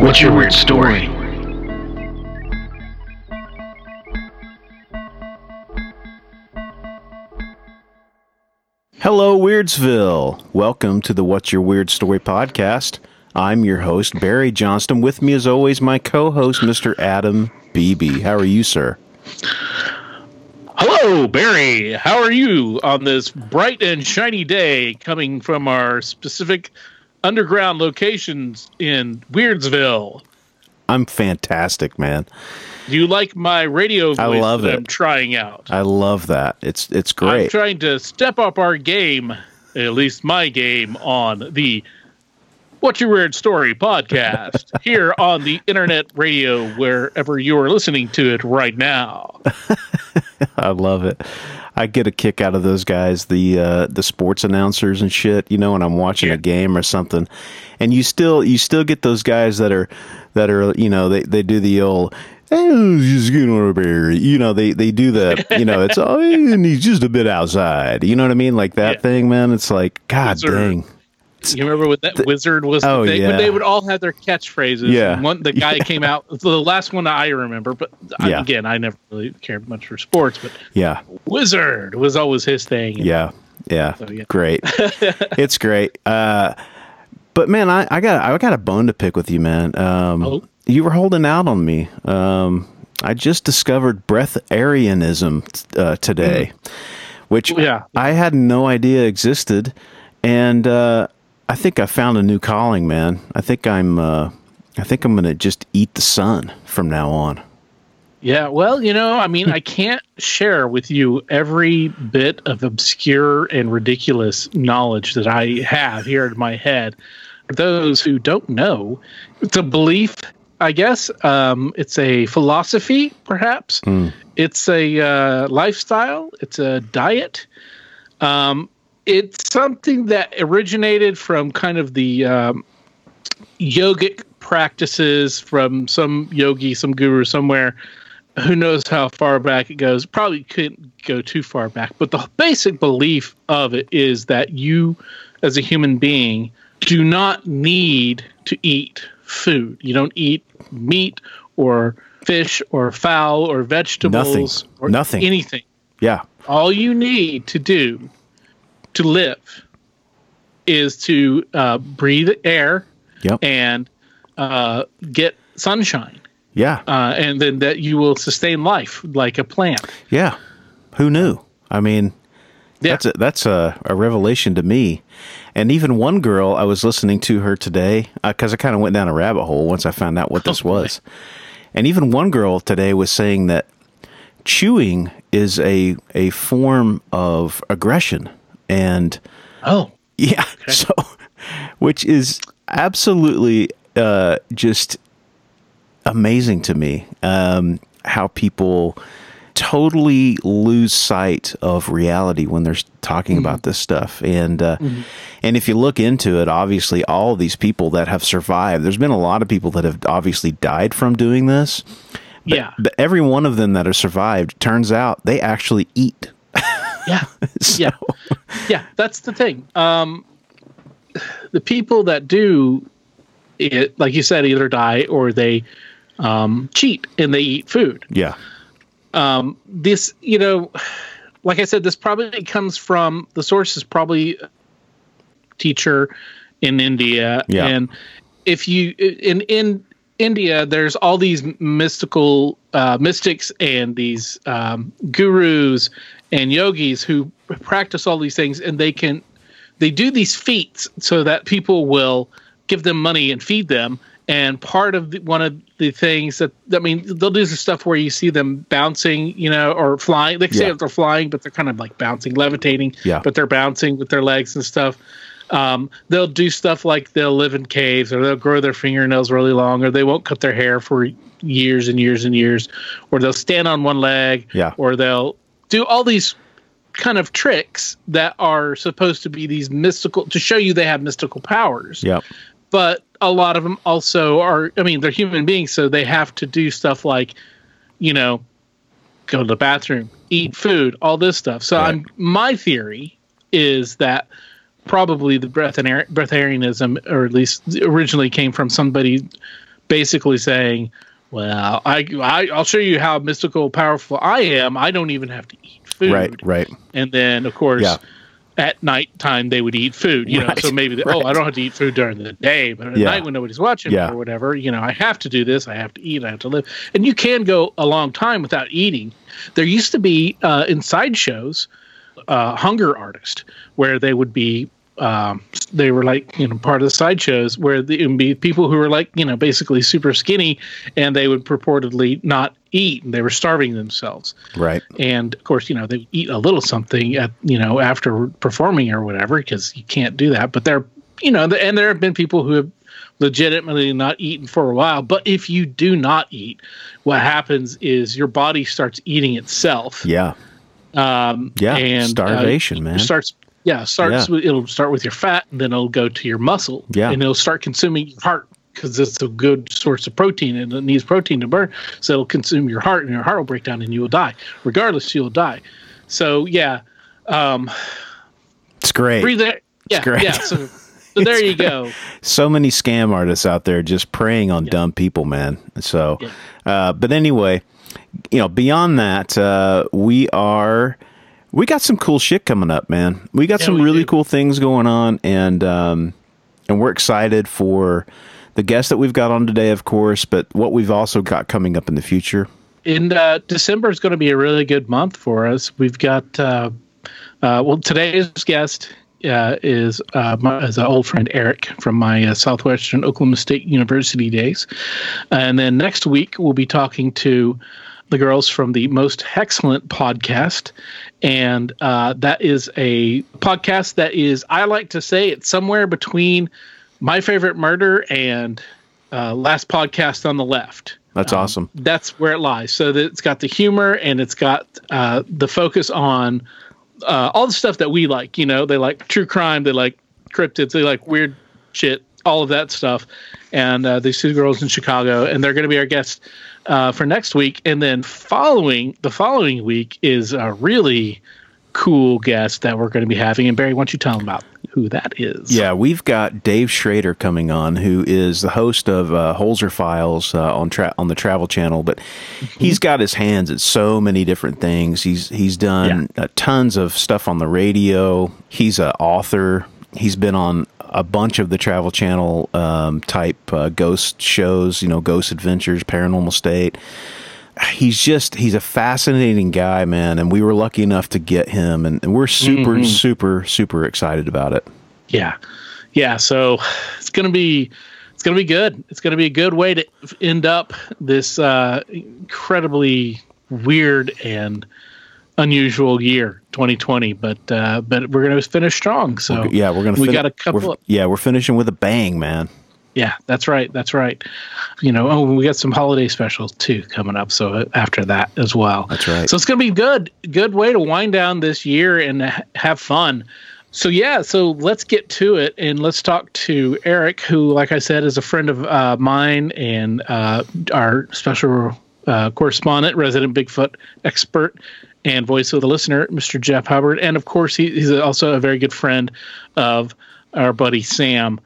what's your weird story? Hello, Weirdsville. Welcome to the What's Your Weird Story podcast. I'm your host, Barry Johnston. With me, as always, my co-host, Mr. Adam Beebe. How are you, sir? Hello, Barry. How are you on this bright and shiny day coming from our specific underground locations in Weirdsville? I'm fantastic, man. Do you like my radio voice? I love that it. I'm trying out. I love that. It's great. I'm trying to step up our game, at least my game, on the What's Your Weird Story podcast here on the internet radio, wherever you're listening to it right now. I love it. I get a kick out of those guys, the sports announcers and shit, you know, when I'm watching a game or something. And you still get those guys that are, you know, they do the old, you know, they do the, you know, it's all, and he's just a bit outside. You know what I mean? Like that thing, man. It's like, God dang. You remember when that wizard was the thing? Yeah. When they would all have their catchphrases. Yeah. And the guy came out, the last one I remember, but again, I never really cared much for sports, but wizard was always his thing. Yeah. Yeah. So, yeah. Great. It's great. But man, I got a bone to pick with you, man. You were holding out on me. I just discovered breatharianism today, which I had no idea existed. And, I think I found a new calling, man. I think I'm going to just eat the sun from now on. Yeah, well, you know, I mean, I can't share with you every bit of obscure and ridiculous knowledge that I have here in my head. For those who don't know, it's a belief, I guess. It's a philosophy, perhaps. It's a lifestyle. It's a diet. It's something that originated from kind of the yogic practices from some yogi, some guru somewhere. Who knows how far back it goes? Probably couldn't go too far back. But the basic belief of it is that you, as a human being, do not need to eat food. You don't eat meat or fish or fowl or vegetables or anything. Yeah. All you need to do to live is to breathe air and get sunshine. Yeah. And then that you will sustain life like a plant. Yeah. Who knew? I mean, that's a revelation to me. And even one girl, I was listening to her today, because I kind of went down a rabbit hole once I found out what this was. And even one girl today was saying that chewing is a form of aggression. And so, which is absolutely just amazing to me, how people totally lose sight of reality when they're talking about this stuff. And and if you look into it, obviously all these people that have survived, there's been a lot of people that have obviously died from doing this. But, but every one of them that have survived, turns out they actually eat. That's the thing. The people that do it, like you said, either die or they cheat and they eat food. Yeah. This, you know, like I said, this probably comes from, the source is probably a teacher in India. Yeah. And if you, in India, there's all these mystical mystics and these gurus and yogis who practice all these things, and they do these feats so that people will give them money and feed them. And part of one of the things that, I mean, they'll do this stuff where you see them bouncing, you know, or flying. They say they're flying, but they're kind of like bouncing, levitating, but they're bouncing with their legs and stuff. They'll do stuff like they'll live in caves, or they'll grow their fingernails really long, or they won't cut their hair for years and years and years, or they'll stand on one leg, or they'll do all these kind of tricks that are supposed to be these mystical, to show you they have mystical powers. Yeah. But a lot of them also are, I mean, they're human beings, so they have to do stuff like, you know, go to the bathroom, eat food, all this stuff. So right. My theory is that probably the breatharianism, or at least originally, came from somebody basically saying, well, I'll show you how mystical powerful I am. I don't even have to eat food. Right. And then, of course, at nighttime they would eat food, you know, so maybe, I don't have to eat food during the day, but at night when nobody's watching or whatever, you know, I have to do this, I have to eat, I have to live. And you can go a long time without eating. There used to be, in sideshows, hunger artist, where they would be, they were like, you know, part of the sideshows where it would be people who were like, you know, basically super skinny, and they would purportedly not eat, and they were starving themselves. Right. And of course, you know, they eat a little something at, you know, after performing or whatever, because you can't do that. But they're, you know, and there have been people who have legitimately not eaten for a while. But if you do not eat, what happens is your body starts eating itself. Yeah. And starvation, man. It'll start with your fat, and then it'll go to your muscle, and it'll start consuming your heart, because it's a good source of protein, and it needs protein to burn. So it'll consume your heart, and your heart will break down, and you will die. Regardless, you'll die. So it's great. Breathe air. Yeah, it's great. Yeah. So there you go. So many scam artists out there just preying on dumb people, man. So, but anyway. You know, beyond that, we got some cool shit coming up, man. We got some really cool things going on, and we're excited for the guests that we've got on today, of course, but what we've also got coming up in the future. And December is going to be a really good month for us. We've got today's guest is an old friend, Eric, from my Southwestern Oklahoma State University days. And then next week, we'll be talking to the girls from the Most Hexcellent podcast. And that is a podcast that is, I like to say, it's somewhere between My Favorite Murder and Last Podcast on the Left. That's awesome. That's where it lies. So it's got the humor, and it's got the focus on all the stuff that we like, you know. They like true crime, they like cryptids, they like weird shit, all of that stuff. And these two girls in Chicago, and they're going to be our guests for next week. And then the following week is a really cool guest that we're going to be having. And Barry, why don't you tell them about who that is? Yeah, we've got Dave Schrader coming on, who is the host of Holzer Files on the Travel Channel. But he's got his hands at so many different things. He's done tons of stuff on the radio. He's an author. He's been on a bunch of the Travel Channel type ghost shows, you know, Ghost Adventures, Paranormal State. He's a fascinating guy, man, and we were lucky enough to get him, and we're super, super, super excited about it. Yeah. Yeah, so it's going to be good. It's going to be a good way to end up this incredibly weird and unusual year, 2020, but we're going to finish strong. So we're finishing with a bang, man. Yeah, that's right. That's right. You know, we got some holiday specials too coming up. So after that as well. That's right. So it's going to be good way to wind down this year and have fun. So so let's get to it, and let's talk to Eric, who, like I said, is a friend of mine, and our special correspondent, resident Bigfoot expert, and voice of the listener, Mr. Jeff Hubbard. And of course, he's also a very good friend of our buddy Sam,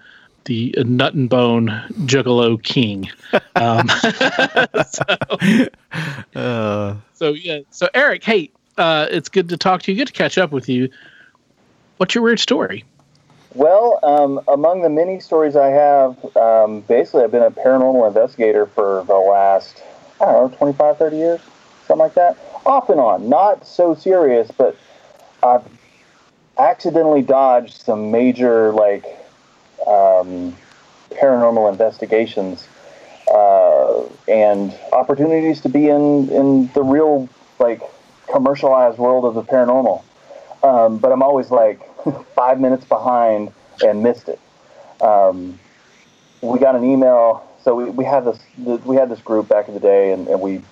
the nut and bone juggalo king. So Eric, hey, it's good to talk to you. Good to catch up with you. What's your weird story? Well, among the many stories I have, basically I've been a paranormal investigator for the last, 25, 30 years, something like that. Off and on, not so serious, but I've accidentally dodged some major, like, paranormal investigations and opportunities to be in the real, like, commercialized world of the paranormal, but I'm always like 5 minutes behind and missed it. We got an email. So we had this group back in the day, and we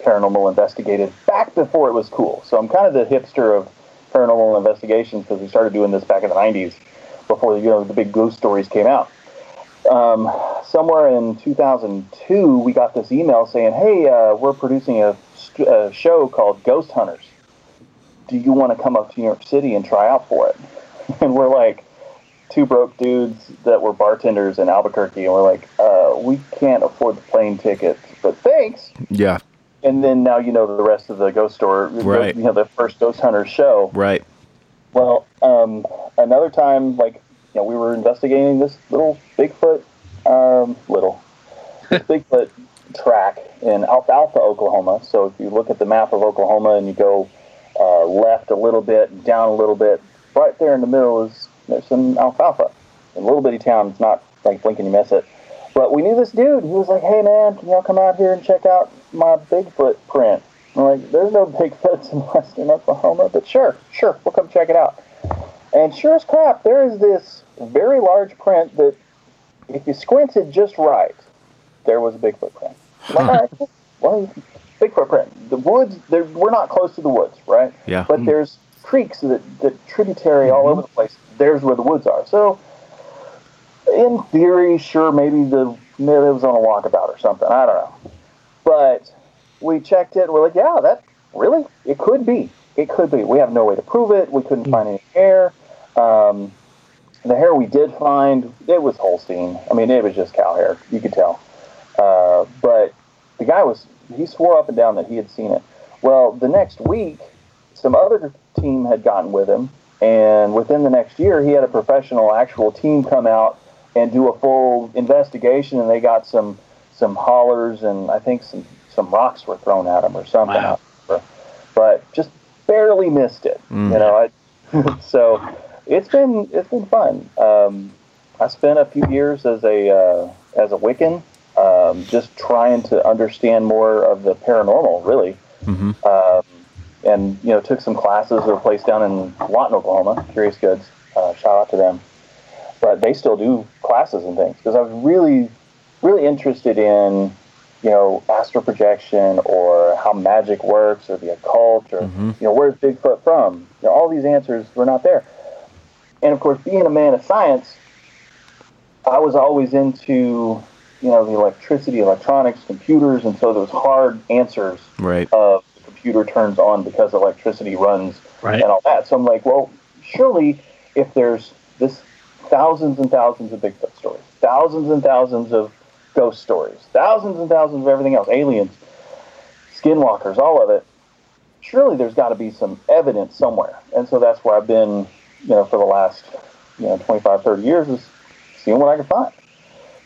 paranormal investigated back before it was cool. So I'm kind of the hipster of paranormal investigations because we started doing this back in the 90s before the big ghost stories came out. Somewhere in 2002, we got this email saying, "Hey, we're producing a show called Ghost Hunters. Do you want to come up to New York City and try out for it?" And we're like two broke dudes that were bartenders in Albuquerque, and we're like, we can't afford the plane tickets, but thanks. Yeah. And then now the rest of the ghost story, right? The first Ghost Hunters show, right? Well, another time, we were investigating this little Bigfoot, Bigfoot track in Alfalfa, Oklahoma. So if you look at the map of Oklahoma and you go left a little bit, down a little bit, right there in the middle there's some alfalfa. A little bitty town. It's not like blink and you miss it. But we knew this dude. He was like, "Hey man, can y'all come out here and check out my Bigfoot print?" I'm like, "There's no Bigfoots in western Oklahoma, but sure, we'll come check it out." And sure as crap, there is this very large print that, if you squinted just right, there was a Bigfoot print. Huh. Right. Well, Bigfoot print. The woods, we're not close to the woods, right? Yeah. But there's creeks that tributary all over the place. There's where the woods are. So, in theory, sure, maybe it was on a walkabout or something. I don't know. But we checked it. We're like, yeah, that really, it could be. It could be. We have no way to prove it. We couldn't find any hair. The hair we did find, it was Holstein. I mean, it was just cow hair. You could tell. But the guy he swore up and down that he had seen it. Well, the next week, some other team had gotten with him. And within the next year, he had a professional, actual team come out and do a full investigation. And they got some hollers, and I think some rocks were thrown at him or something. Wow. But just barely missed it. So it's been fun. I spent a few years as a Wiccan, just trying to understand more of the paranormal, really. And took some classes at a place down in Lawton, Oklahoma, Curious Goods. Shout out to them. But they still do classes and things because I was really, really interested in astral projection, or how magic works, or the occult, or where's Bigfoot from? All these answers were not there. And of course, being a man of science, I was always into the electricity, electronics, computers, and so those hard answers of the computer turns on because electricity runs and all that. So I'm like, well, surely if there's this thousands and thousands of Bigfoot stories, thousands and thousands of ghost stories, thousands and thousands of everything else, aliens, skinwalkers, all of it, surely there's got to be some evidence somewhere. And so that's where I've been, for the last, 25, 30 years, is seeing what I can find.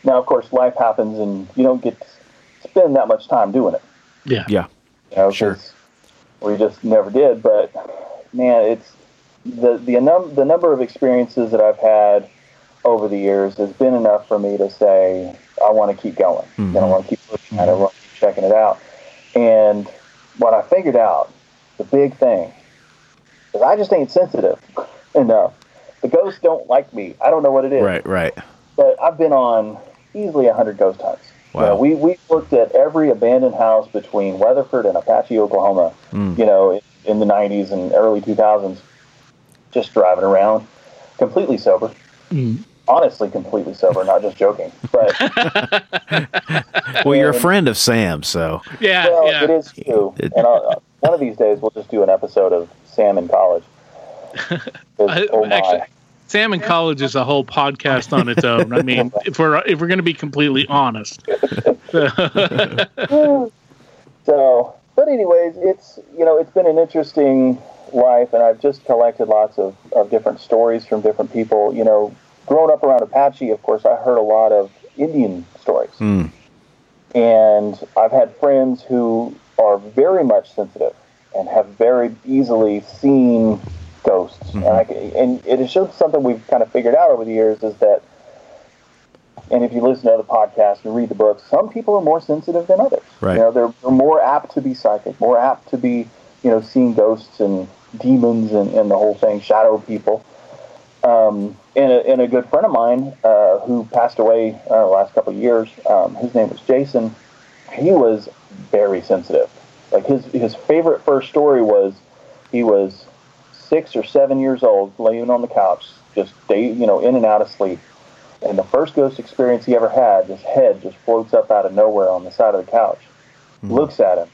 Now, of course, life happens and you don't get to spend that much time doing it. Yeah. Yeah. Sure. We just never did, but man, it's the number of experiences that I've had over the years has been enough for me to say, I want to keep going. I want to keep looking at it. I want to keep checking it out. And what I figured out, the big thing, is I just ain't sensitive enough. The ghosts don't like me. I don't know what it is. Right. But I've been on easily 100 ghost hunts. Wow. We looked at every abandoned house between Weatherford and Apache, Oklahoma, in the 90s and early 2000s, just driving around, completely sober. Honestly, completely sober, not just joking. But well, you're a friend of Sam, so yeah. It is true. And one of these days, we'll just do an episode of Sam in College. Actually, Sam in College is a whole podcast on its own. I mean, if we're going to be completely honest. So, but anyways, it's it's been an interesting life, and I've just collected lots of different stories from different people. Growing up around Apache, of course, I heard a lot of Indian stories. And I've had friends who are very much sensitive and have very easily seen ghosts. And it is just something we've kind of figured out over the years is that, and if you listen to other podcasts and read the books, some people are more sensitive than others. Right. They're more apt to be psychic, more apt to be, seeing ghosts and demons and the whole thing, shadow people. And a good friend of mine who passed away the last couple of years, his name was Jason. He was very sensitive. Like his favorite first story was he was 6 or 7 years old, laying on the couch, just in and out of sleep. And the first ghost experience he ever had, his head just floats up out of nowhere on the side of the couch, looks at him,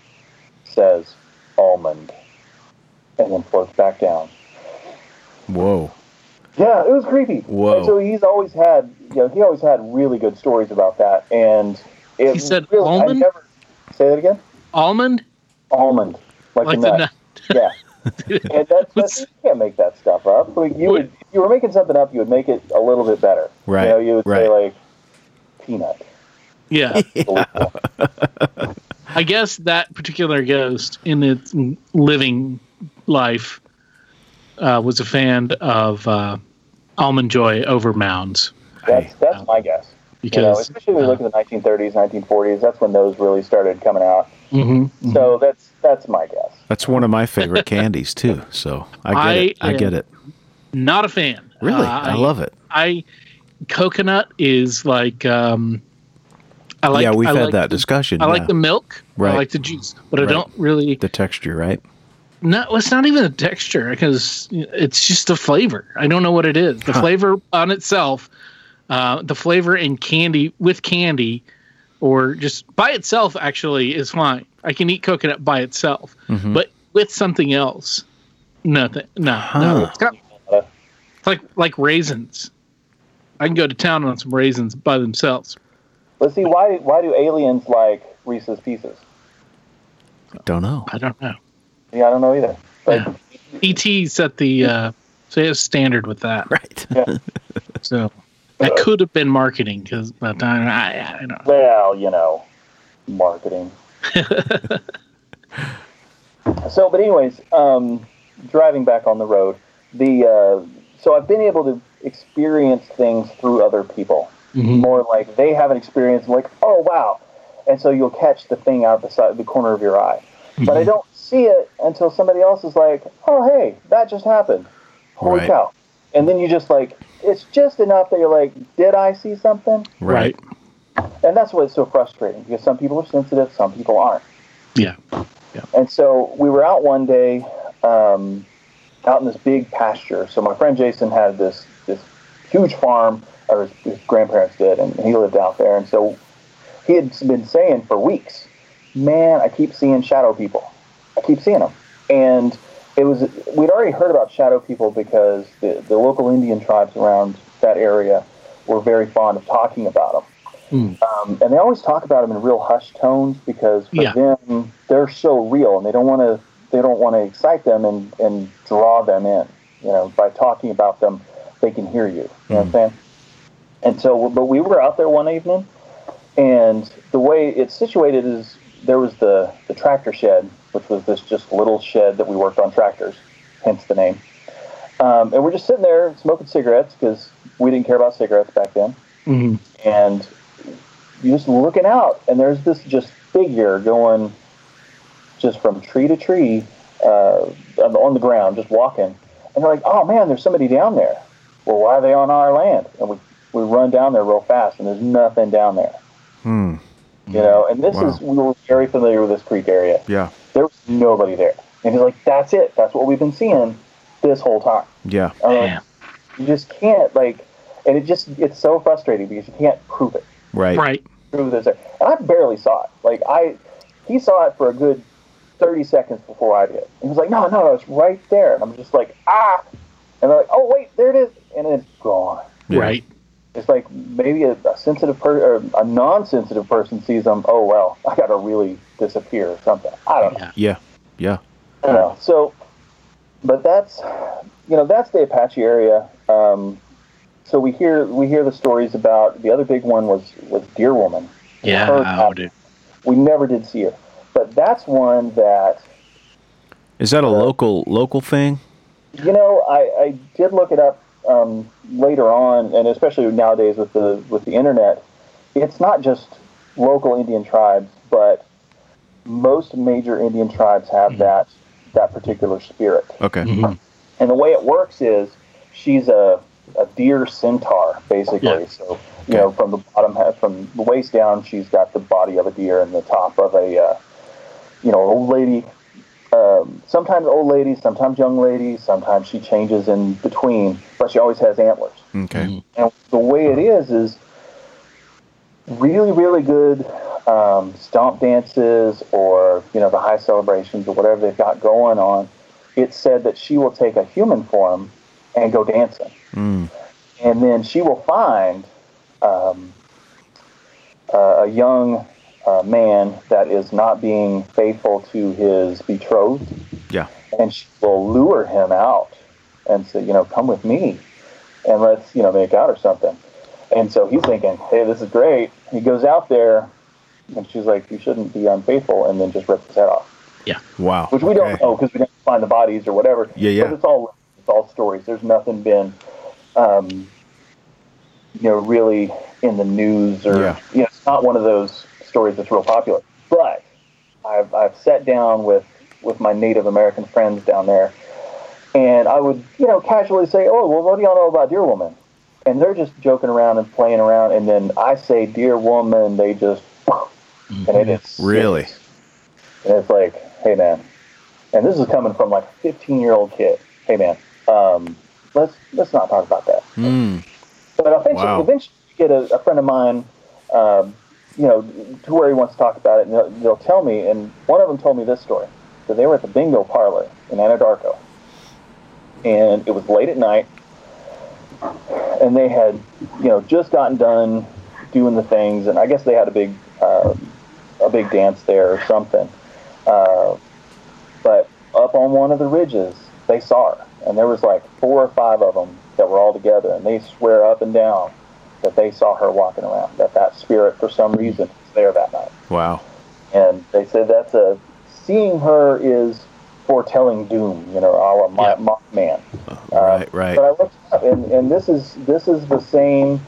says, almond, and then floats back down. Whoa. Yeah, it was creepy. Whoa. And so he's always had, he always had really good stories about that. And he said really, almond? Say that again? Almond? Almond. Like the nut. Yeah. And you can't make that stuff up. Like if you were making something up, you would make it a little bit better. Right. You would say, like, peanut. Yeah. I guess that particular ghost in its living life was a fan of Almond Joy over Mounds. That's my guess. Because, especially when we look at the 1930s, 1940s, that's when those really started coming out. Mm-hmm, so that's my guess. That's one of my favorite candies too. So I get it. Not a fan. Really, I love it. Coconut is like. We've had that discussion. I like the milk. Right. I like the juice, but I don't really the texture. Right. No, it's not even a texture because it's just a flavor. I don't know what it is. The flavor on itself, the flavor in candy with candy. Or just by itself, actually, is fine. I can eat coconut by itself. Mm-hmm. But with something else, nothing. No. It's like raisins. I can go to town on some raisins by themselves. Let's see, why do aliens like Reese's Pieces? I don't know. Yeah, I don't know either. But yeah. E.T. set the standard with that. Right. Yeah. So... that could have been marketing, because by the time I don't know. Well, marketing. So, but anyways, driving back on the road, so I've been able to experience things through other people. Mm-hmm. More like they have an experience, like, oh, wow. And so you'll catch the thing out the corner of your eye. Mm-hmm. But I don't see it until somebody else is like, oh, hey, that just happened. Holy cow. And then you just like, it's just enough that you're like, did I see something? Right. And that's what's so frustrating, because some people are sensitive, some people aren't. Yeah. And so we were out one day, out in this big pasture. So my friend Jason had this huge farm, or his grandparents did, and he lived out there. And so he had been saying for weeks, man, I keep seeing shadow people. I keep seeing them. And... we'd already heard about shadow people because the local Indian tribes around that area were very fond of talking about them. Mm. And they always talk about them in real hushed tones because for them, they're so real and they don't want to excite them and draw them in, by talking about them, they can hear you, you know what I'm saying? And so, but we were out there one evening, and the way it's situated is there was the tractor shed, which was this just little shed that we worked on tractors, hence the name. And we're just sitting there smoking cigarettes because we didn't care about cigarettes back then. Mm-hmm. And you're just looking out, and there's this just figure going just from tree to tree on the ground, just walking. And they're like, oh, man, there's somebody down there. Well, why are they on our land? And we run down there real fast, and there's nothing down there. Hmm. And this is, we were very familiar with this creek area. Yeah. There was nobody there. And he's like, that's it. That's what we've been seeing this whole time. Yeah. You just can't, and it's so frustrating because you can't prove it. Right. Prove this. And I barely saw it. He saw it for a good 30 seconds before I did. And he was like, no, it's right there. And I'm just like, ah. And they're like, oh, wait, there it is. And it's gone. Yeah. Right. It's like maybe a sensitive person or a non-sensitive person sees them. Oh, well, I got to really disappear or something. I don't know. Yeah. I don't know. So, but that's the Apache area. So we hear the stories about the other big one was Deer Woman. Yeah. We never did see her, but that's one that. Is that a local thing? I did look it up. Later on, and especially nowadays with the internet, it's not just local Indian tribes, but most major Indian tribes have that particular spirit. Okay. Mm-hmm. And the way it works is she's a a deer centaur, basically. Yeah. So, you know, from the bottom, from the waist down, she's got the body of a deer and the top of a, you know, old lady. Sometimes old lady, sometimes young lady, sometimes she changes in between, but she always has antlers. Okay. And the way it is really, really good stomp dances or, you know, the high celebrations or whatever they've got going on. It's said that she will take a human form and go dancing. Mm. And then she will find a young man that is not being faithful to his betrothed. Yeah. And she will lure him out and say, you know, come with me and let's, you know, make out or something. And so he's thinking, hey, this is great. He goes out there and she's like, you shouldn't be unfaithful, and then just rips his head off. Yeah. Wow. Which we don't know because we didn't find the bodies or whatever. Yeah, yeah. But it's all stories. There's nothing been, you know, really in the news or, you know, it's not one of those stories that's real popular. But I've sat down with my Native American friends down there, and I would, you know, casually say, oh, well, what do y'all know about Deer Woman? And they're just joking around and playing around, and then I say Deer Woman, they just, and it's really. And it's like, hey, man, and this is coming from like a 15-year-old kid. Hey, man, let's not talk about that. Mm. But I think eventually you get a friend of mine, you know, to where he wants to talk about it, and they'll tell me. And one of them told me this story. So they were at the bingo parlor in Anadarko, and it was late at night, and they had, you know, just gotten done doing the things, and I guess they had a big dance there or something. But up on one of the ridges, they saw her. And there was like 4 or 5 of them that were all together. And they swear up and down that they saw her walking around, that spirit, for some reason, was there that night. Wow. And they said seeing her is foretelling doom, you know, a la Mothman. Right. But I looked up, and this is the same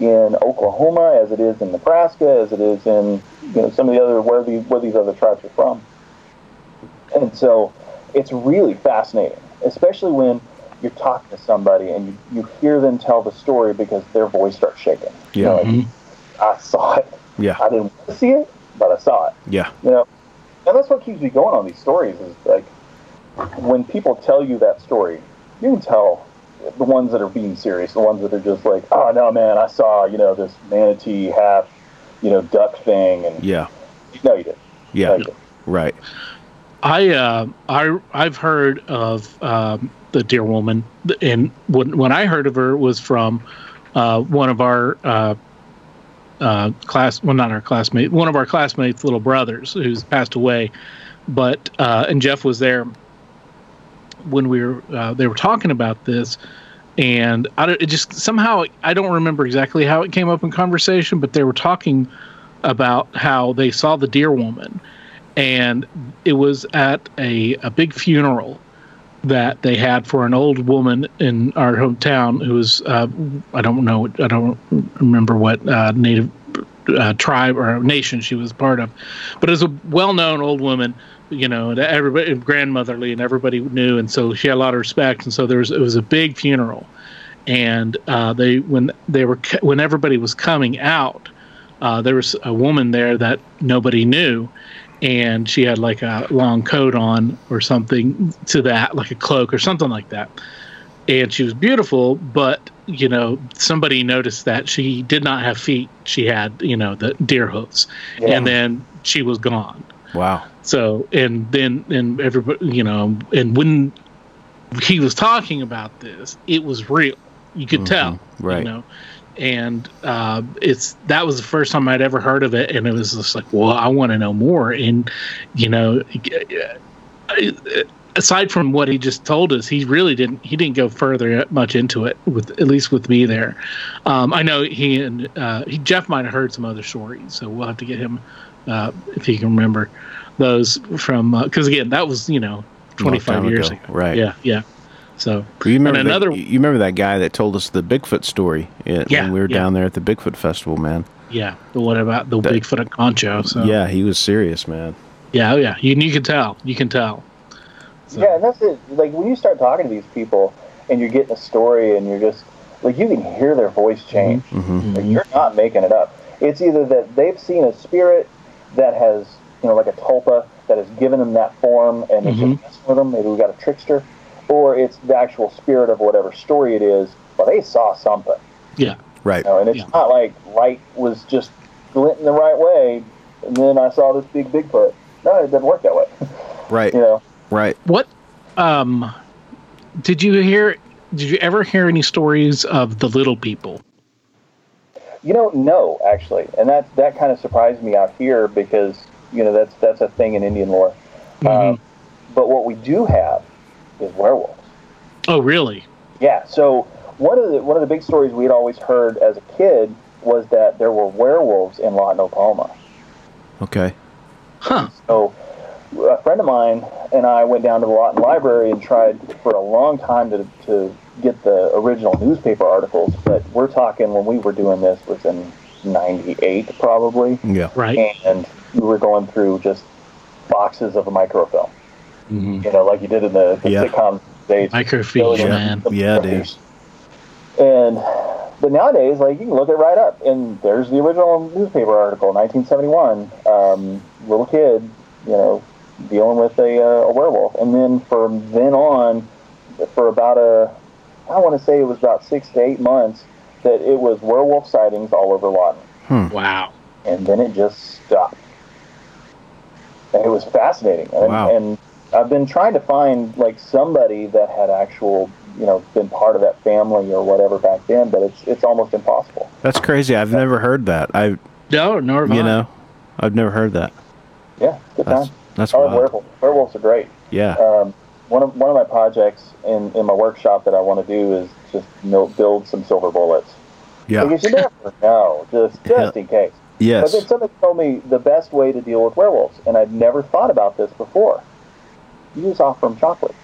in Oklahoma as it is in Nebraska, as it is in, you know, some of the other, where these other tribes are from. And so it's really fascinating, especially when you're talking to somebody and you hear them tell the story because their voice starts shaking. Yeah. You know, like, I saw it. Yeah. I didn't want to see it, but I saw it. Yeah. You know, and that's what keeps me going on these stories is, like, when people tell you that story, you can tell the ones that are being serious, the ones that are just like, oh, no, man, I saw, you know, this manatee half, you know, duck thing. And no, you didn't. Yeah. No, you didn't. Right. I've heard of the Deer Woman, and when I heard of her was from one of our classmates' little brothers who's passed away, but and Jeff was there when we were they were talking about this, and I don't remember exactly how it came up in conversation, but they were talking about how they saw the Deer Woman. And it was at a big funeral that they had for an old woman in our hometown who was, I don't remember what native tribe or nation she was part of. But it was a well-known old woman, you know, that everybody, grandmotherly, and everybody knew. And so she had a lot of respect. And so it was a big funeral. And when everybody was coming out, there was a woman there that nobody knew. And she had like a long coat on or something to that, like a cloak or something like that. And she was beautiful, but, you know, somebody noticed that she did not have feet. She had, you know, the deer hooves. Yeah. And then she was gone. Wow. So, and everybody, you know, and when he was talking about this, it was real. You could tell. Right. You know? And that was the first time I'd ever heard of it, and it was just like, well, I want to know more. And, you know, aside from what he just told us, he didn't go further much into it, at least with me there. I know he and Jeff might have heard some other stories, so we'll have to get him if he can remember those from, because again, that was, you know, 25 years ago. Right. Yeah. So you remember that guy that told us the Bigfoot story when we were down there at the Bigfoot festival, man. Yeah, the one about the Bigfoot at Concho. So. Yeah, he was serious, man. Yeah, you can tell. You can tell. So. Yeah, and that's it. Like when you start talking to these people and you're getting a story and you're just, like you can hear their voice change. Mm-hmm. Like, you're not making it up. It's either that they've seen a spirit that has, you know, like a tulpa that has given them that form and it's just messing with them. Maybe we got a trickster, or it's the actual spirit of whatever story it is. Well, they saw something. Yeah. Right. You know, and it's not like light was just glinting the right way, and then I saw this big Bigfoot. No, it didn't work that way. Right. You know. Right. What? Did you hear? Did you ever hear any stories of the little people? You know, no, actually, and that kind of surprised me out here because you know that's a thing in Indian lore. But what we do have is werewolves. Oh, really? Yeah. So one of the big stories we had always heard as a kid was that there were werewolves in Lawton, Oklahoma. Okay. Huh. So a friend of mine and I went down to the Lawton Library and tried for a long time to get the original newspaper articles, but we're talking when we were doing this was in 98 probably. Yeah. Right. And we were going through just boxes of a microfilm. Mm-hmm. You know, like you did in the sitcom days. Microfiche, man. Yeah, dude. But nowadays, like, you can look it right up, and there's the original newspaper article, 1971, little kid, you know, dealing with a werewolf. And then from then on, for about I want to say it was about 6 to 8 months, that it was werewolf sightings all over Lawton. Hmm. Wow. And then it just stopped. And it was fascinating. And, and I've been trying to find, like, somebody that had actual... you know, been part of that family or whatever back then, but it's almost impossible. That's crazy. I've never heard that. I've never heard that. Yeah, good time. That's wild. Werewolves are great. Yeah. One of my projects in my workshop that I want to do is just build some silver bullets. Yeah. Because you never know, just in case. Yes. But then somebody told me the best way to deal with werewolves, and I'd never thought about this before. You just offer them chocolate.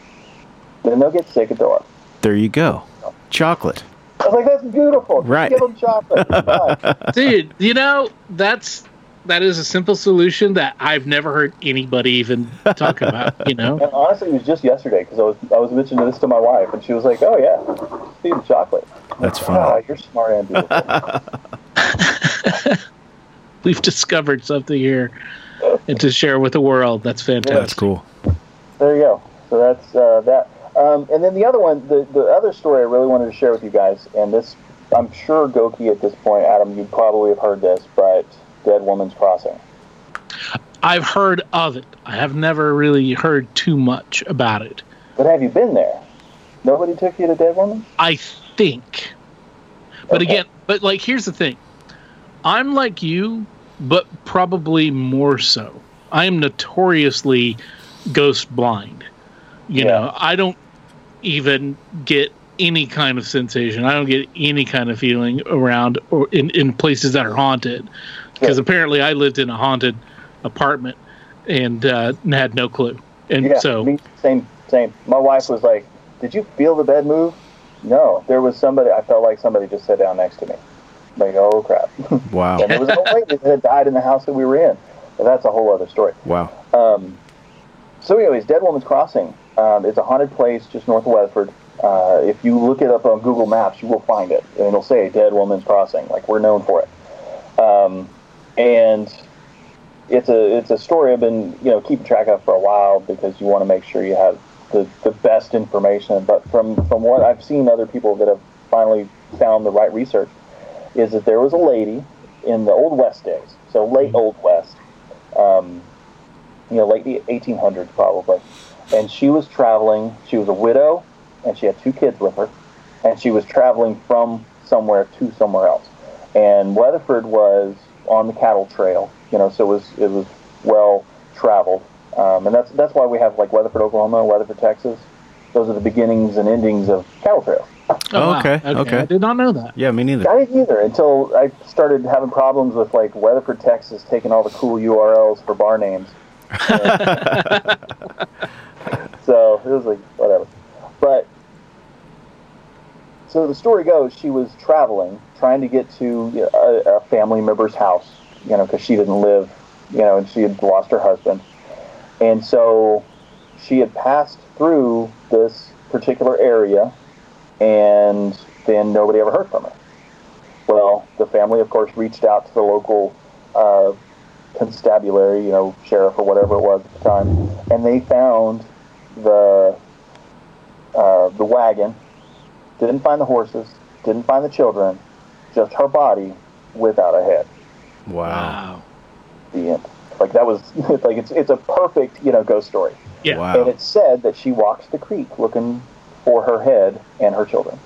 Then they'll get sick and throw up. There you go. Chocolate. I was like, that's beautiful. Right. Give them chocolate. Dude, you know, that is a simple solution that I've never heard anybody even talk about, you know? And honestly, it was just yesterday because I was mentioning this to my wife, and she was like, oh, yeah, feed them chocolate. That's fine. Oh, you're smart and beautiful. We've discovered something here and to share with the world. That's fantastic. Yeah, that's cool. There you go. So that's that. And then the other one, the other story I really wanted to share with you guys, and this, I'm sure, Goki, at this point, Adam, you probably have heard this, but Dead Woman's Crossing. I've heard of it. I have never really heard too much about it. But have you been there? Nobody took you to Dead Woman? I think. But okay. Again, but like, here's the thing. I'm like you, but probably more so. I am notoriously ghost blind. You know, I don't even get any kind of sensation. I don't get any kind of feeling around or in places that are haunted. Because apparently I lived in a haunted apartment and had no clue. And so me, same. My wife was like, did you feel the bed move? No. There was somebody, I felt like somebody just sat down next to me. Like, oh, crap. Wow. And there was an old lady that had died in the house that we were in. But that's a whole other story. Wow. So anyways, Dead Woman's Crossing. It's a haunted place just north of Weatherford. If you look it up on Google Maps, you will find it. And it'll say Dead Woman's Crossing. Like, we're known for it. And it's a story I've been, you know, keeping track of for a while because you want to make sure you have the best information. But from what I've seen, other people that have finally found the right research is that there was a lady in the Old West days, so late Old West, you know, late 1800s probably. And she was traveling. She was a widow, and she had 2 kids with her. And she was traveling from somewhere to somewhere else. And Weatherford was on the cattle trail, you know, so it was well traveled. And that's why we have like Weatherford, Oklahoma, Weatherford, Texas. Those are the beginnings and endings of cattle trails. Oh, okay. Wow. Okay. I did not know that. Yeah, me neither. I didn't either until I started having problems with like Weatherford, Texas, taking all the cool URLs for bar names. So it was like whatever, but so the story goes she was traveling, trying to get to a family member's house, you know, because she didn't live, you know, and she had lost her husband, and so she had passed through this particular area, and then nobody ever heard from her. Well, the family, of course, reached out to the local constabulary, sheriff or whatever it was at the time, and they found the wagon. Didn't find the horses, didn't find the children, just her body without a head. Wow. The end. It's a perfect, ghost story. Yeah. Wow. And it's said that she walks the creek looking for her head and her children.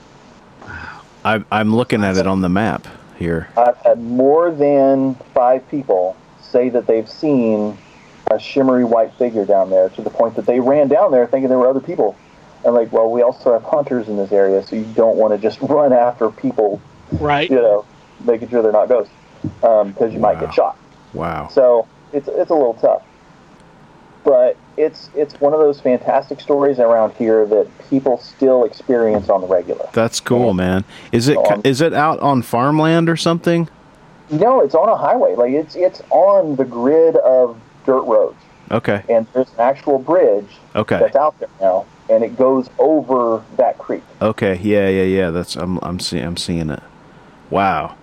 Wow. I'm looking at it on the map here. I've had more than 5 people say that they've seen a shimmery white figure down there, to the point that they ran down there thinking there were other people. And we also have hunters in this area, so you don't want to just run after people. Right. Making sure they're not ghosts, because you might get shot. Wow. So it's a little tough. But it's one of those fantastic stories around here that people still experience on the regular. That's cool, man. Is it out on farmland or something? No, it's on a highway. It's on the grid of dirt roads. Okay. And there's an actual bridge that's out there now, and it goes over that creek. Okay. Yeah. I'm seeing it. Wow.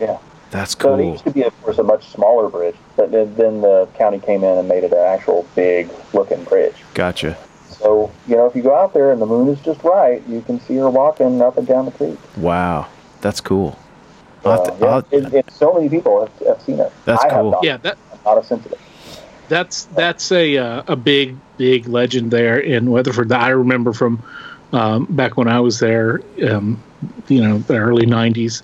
Yeah. That's cool. So it used to be, of course, a much smaller bridge, but then the county came in and made it an actual big-looking bridge. Gotcha. So, if you go out there and the moon is just right, you can see her walking up and down the creek. Wow. That's cool. So many people have seen it. That's cool. Not, yeah, that, I'm not a sensitive. That's a big legend there in Weatherford that I remember from back when I was there, the early 90s.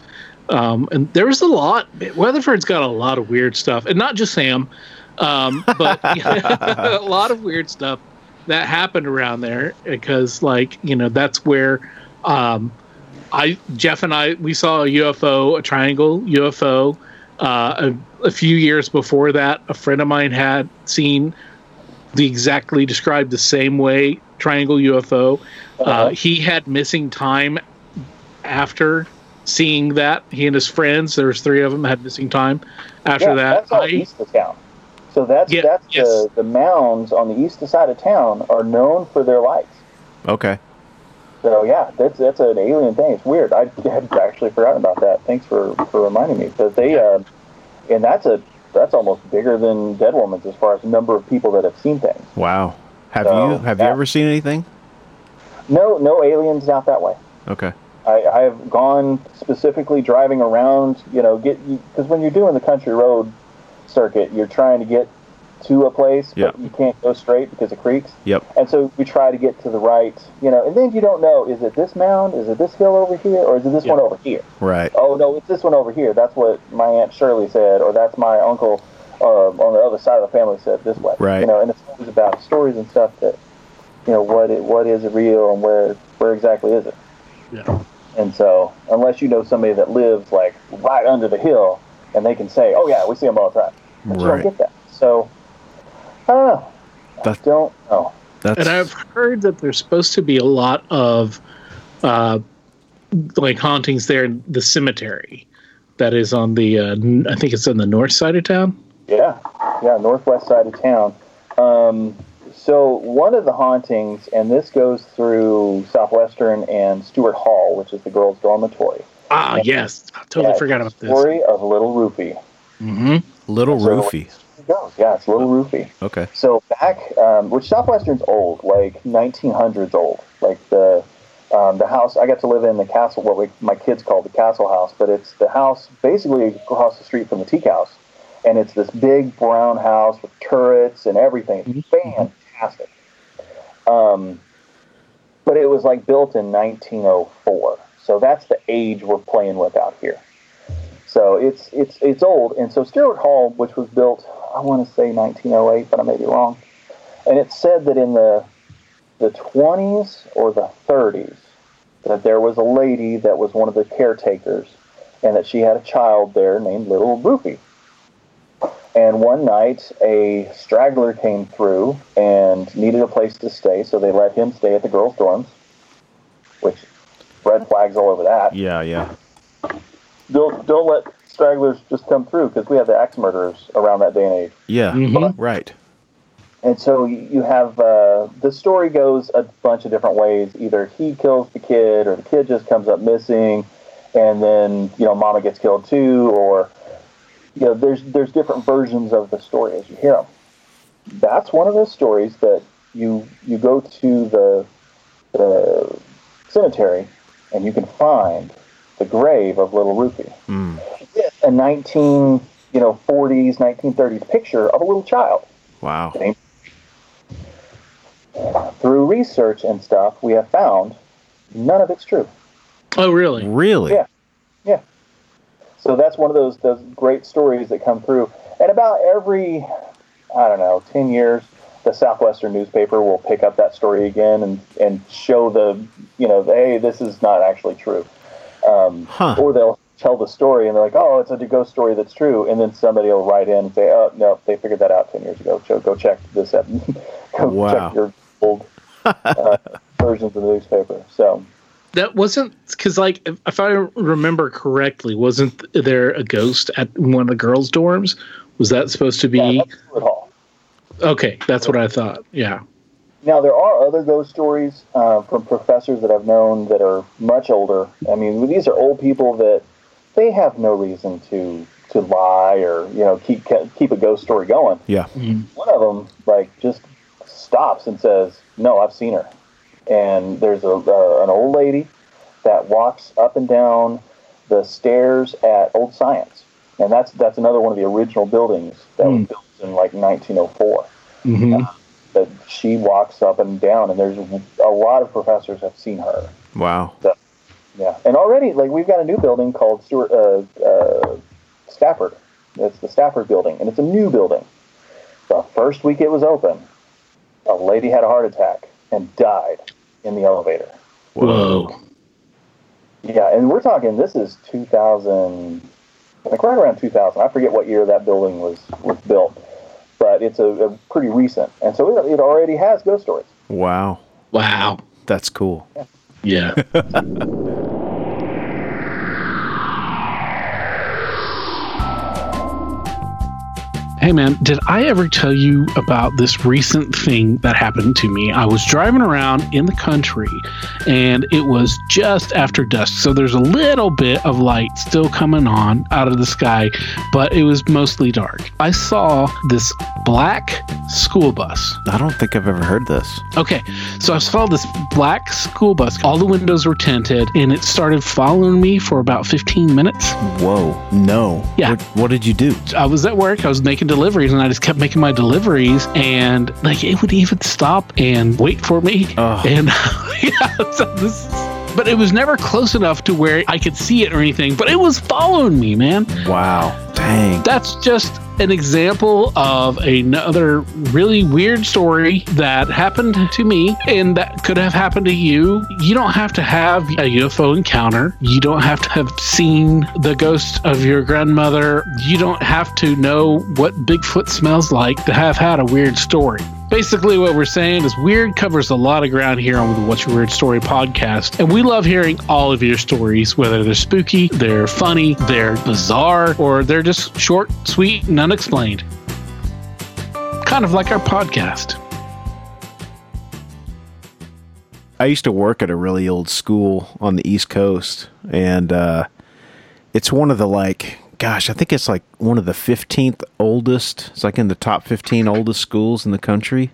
And there's a lot. Weatherford's got a lot of weird stuff, and not just Sam, but a lot of weird stuff that happened around there, because that's where Jeff and I saw a UFO, a triangle UFO. A few years before that, a friend of mine had seen the exactly described the same way triangle UFO. He had missing time after seeing that. He and his friends, there was 3 of them, had missing time after that. That's all east of town. So the mounds on the east side of town are known for their lights. Okay. So that's an alien thing. It's weird. I had actually forgotten about that. Thanks for reminding me. But they and that's almost bigger than Dead Woman's as far as the number of people that have seen things. Wow. Have you ever seen anything? No aliens out that way. Okay. I have gone specifically driving around, because when you're doing the country road circuit, you're trying to get to a place, but you can't go straight because it creaks. Yep. And so we try to get to the right, and then you don't know, is it this mound? Is it this hill over here? Or is it this one over here? Right. Oh, no, it's this one over here. That's what my Aunt Shirley said, or that's my uncle on the other side of the family said this way. Right. And it's always about stories and stuff that, what is real and where exactly is it? Yeah. And so, unless you know somebody that lives right under the hill, and they can say, "Oh yeah, we see them all the time," but you don't get that. So, I don't know. I don't know. And I've heard that there's supposed to be a lot of hauntings there in the cemetery that is on the. I think it's on the north side of town. Yeah, northwest side of town. So one of the hauntings, and this goes through Southwestern and Stewart Hall, which is the girls' dormitory. Ah, and yes. I totally forgot about this. Story of Little Roofy. Mm-hmm. Little Roofy. Yeah, it's Little Roofy. Okay. So back, which Southwestern's old, 1900s old. The house, I got to live in the castle, my kids call the castle house, but it's the house basically across the street from the teak house. And it's this big brown house with turrets and everything. It's fantastic. But it was built in 1904. So that's the age we're playing with out here. So it's old. And so Stewart Hall, which was built, I want to say 1908, but I may be wrong. And it said that in the 20s or the 30s, that there was a lady that was one of the caretakers, and that she had a child there named Little Roofy. And one night, a straggler came through and needed a place to stay, so they let him stay at the girls' dorms, which red flags all over that. Yeah. Don't let stragglers just come through, because we have the axe murderers around that day and age. Yeah, right. And so you have, the story goes a bunch of different ways. Either he kills the kid, or the kid just comes up missing, and then, you know, mama gets killed too, or, you know, there's different versions of the story as you hear them. That's one of those stories that you go to the cemetery and you can find the grave of Little Roofy. Mm. It's a 1930s picture of a little child. Wow. Through research and stuff, we have found none of it's true. Oh, really? Really? Yeah. Yeah. So that's one of those great stories that come through. And about every, 10 years, the Southwestern newspaper will pick up that story again and show hey, this is not actually true. Or they'll tell the story and they're like, oh, it's a ghost story that's true. And then somebody will write in and say, oh, no, they figured that out 10 years ago. So go check this out. Check your old versions of the newspaper. So. That wasn't, because, if I remember correctly, wasn't there a ghost at one of the girls' dorms? Was that supposed to be? Yeah, that's Stewart Hall. Okay, that's what I thought, yeah. Now, there are other ghost stories from professors that I've known that are much older. I mean, these are old people that they have no reason to lie or, keep a ghost story going. Yeah. Mm-hmm. One of them, just stops and says, no, I've seen her. And there's an old lady that walks up and down the stairs at Old Science, and that's another one of the original buildings that was built in 1904. Mm-hmm. That she walks up and down, and there's a lot of professors have seen her. Wow. So, yeah, and already we've got a new building called Stewart Stafford. It's the Stafford building, and it's a new building. The first week it was open, a lady had a heart attack and died in the elevator. Whoa. Yeah, and we're talking, this is 2000, right around 2000. I forget what year that building was built, but it's a pretty recent. And so it already has ghost stories. Wow. Wow. That's cool. Yeah. Hey man, did I ever tell you about this recent thing that happened to me? I was driving around in the country and it was just after dusk. So there's a little bit of light still coming on out of the sky, but it was mostly dark. I saw this black school bus. I don't think I've ever heard this. Okay. So I saw this black school bus. All the windows were tinted and it started following me for about 15 minutes. Whoa. No. Yeah. What did you do? I was at work. I was making deliveries and I just kept making my deliveries and it would even stop and wait for me. Oh. And but it was never close enough to where I could see it or anything, but it was following me, man. Wow. Dang. That's just an example of another really weird story that happened to me and that could have happened to you. You don't have to have a UFO encounter. You don't have to have seen the ghost of your grandmother. You don't have to know what Bigfoot smells like to have had a weird story. Basically, what we're saying is weird covers a lot of ground here on the What's Your Weird Story podcast, and we love hearing all of your stories, whether they're spooky, they're funny, they're bizarre, or they're just short, sweet, and unexplained. Kind of like our podcast. I used to work at a really old school on the East Coast, and it's one of the I think it's one of the 15th oldest. It's in the top 15 oldest schools in the country.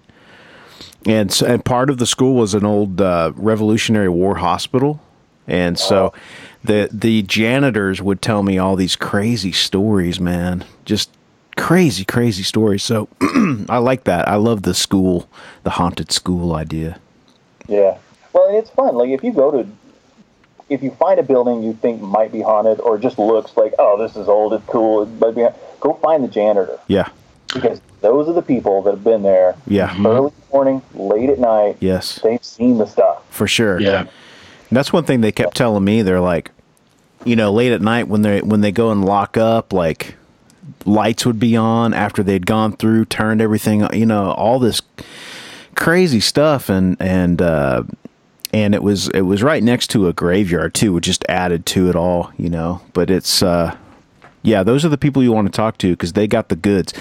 And so, and part of the school was an old Revolutionary War hospital. And so the janitors would tell me all these crazy stories, man. Just crazy, crazy stories. So I like that. I love the school, the haunted school idea. Yeah. Well, and it's fun. If you find a building you think might be haunted or just looks this is old, it's cool, but go find the janitor. Yeah. Because those are the people that have been there. Yeah. Early morning, late at night. Yes. They've seen the stuff. For sure. Yeah. And that's one thing they kept telling me. They're late at night when they go and lock up, lights would be on after they'd gone through, turned everything, all this crazy stuff. And it was right next to a graveyard too, which just added to it all. But it's Yeah, those are the people you want to talk to because they got the goods.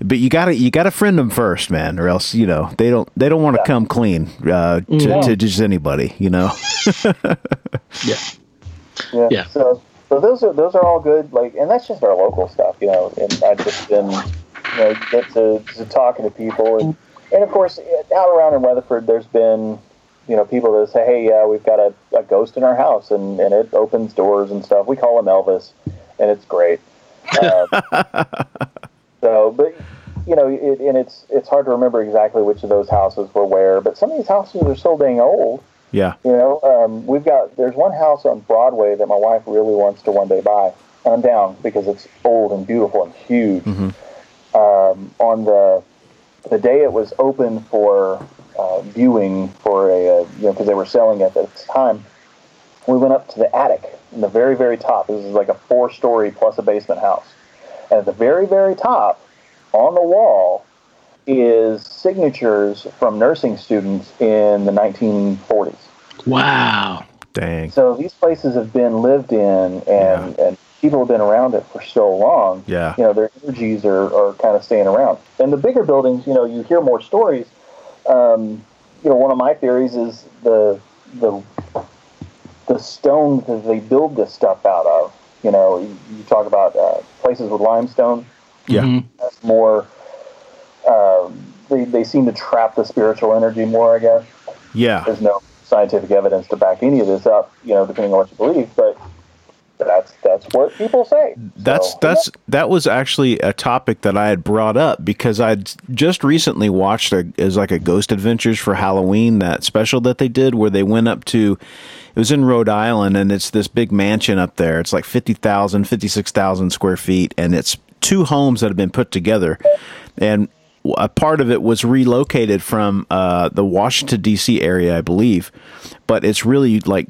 But you gotta friend them first, man, or else they don't want to come clean to just anybody, you know. Yeah. So those are all good. Like, and that's just our local stuff, you know. And I've just been, you know, get to talking to people, and of course out around in Weatherford, there's been, you know, people that say, hey, yeah, we've got a ghost in our house, and it opens doors and stuff. We call him Elvis, and it's great. So, but you know, it's hard to remember exactly which of those houses were where, but some of these houses are so dang old. Yeah. You know, there's one house on Broadway that my wife really wants to one day buy, and I'm down because it's old and beautiful and huge. Mm-hmm. On the day it was open for viewing for because they were selling it at the time, we went up to the attic in the very, very top. This is like a 4-story plus a basement house. And at the very, very top on the wall is signatures from nursing students in the 1940s. Wow. Dang. So these places have been lived in and people have been around it for so long. Yeah. You know, their energies are kind of staying around. And the bigger buildings, you know, you hear more stories. You know, one of my theories is the stone that they build this stuff out of. You know, you talk about places with limestone. Yeah. Mm-hmm. That's more, they seem to trap the spiritual energy more, I guess. Yeah. There's no scientific evidence to back any of this up, you know, depending on what you believe, but that's what people say. That was actually a topic that I had brought up because I'd just recently watched a Ghost Adventures for Halloween, that special that they did where they went up to, it was in Rhode Island, and it's this big mansion up there. It's like 56,000 square feet, and it's two homes that have been put together, and a part of it was relocated from the Washington D.C. area, I believe, but it's really like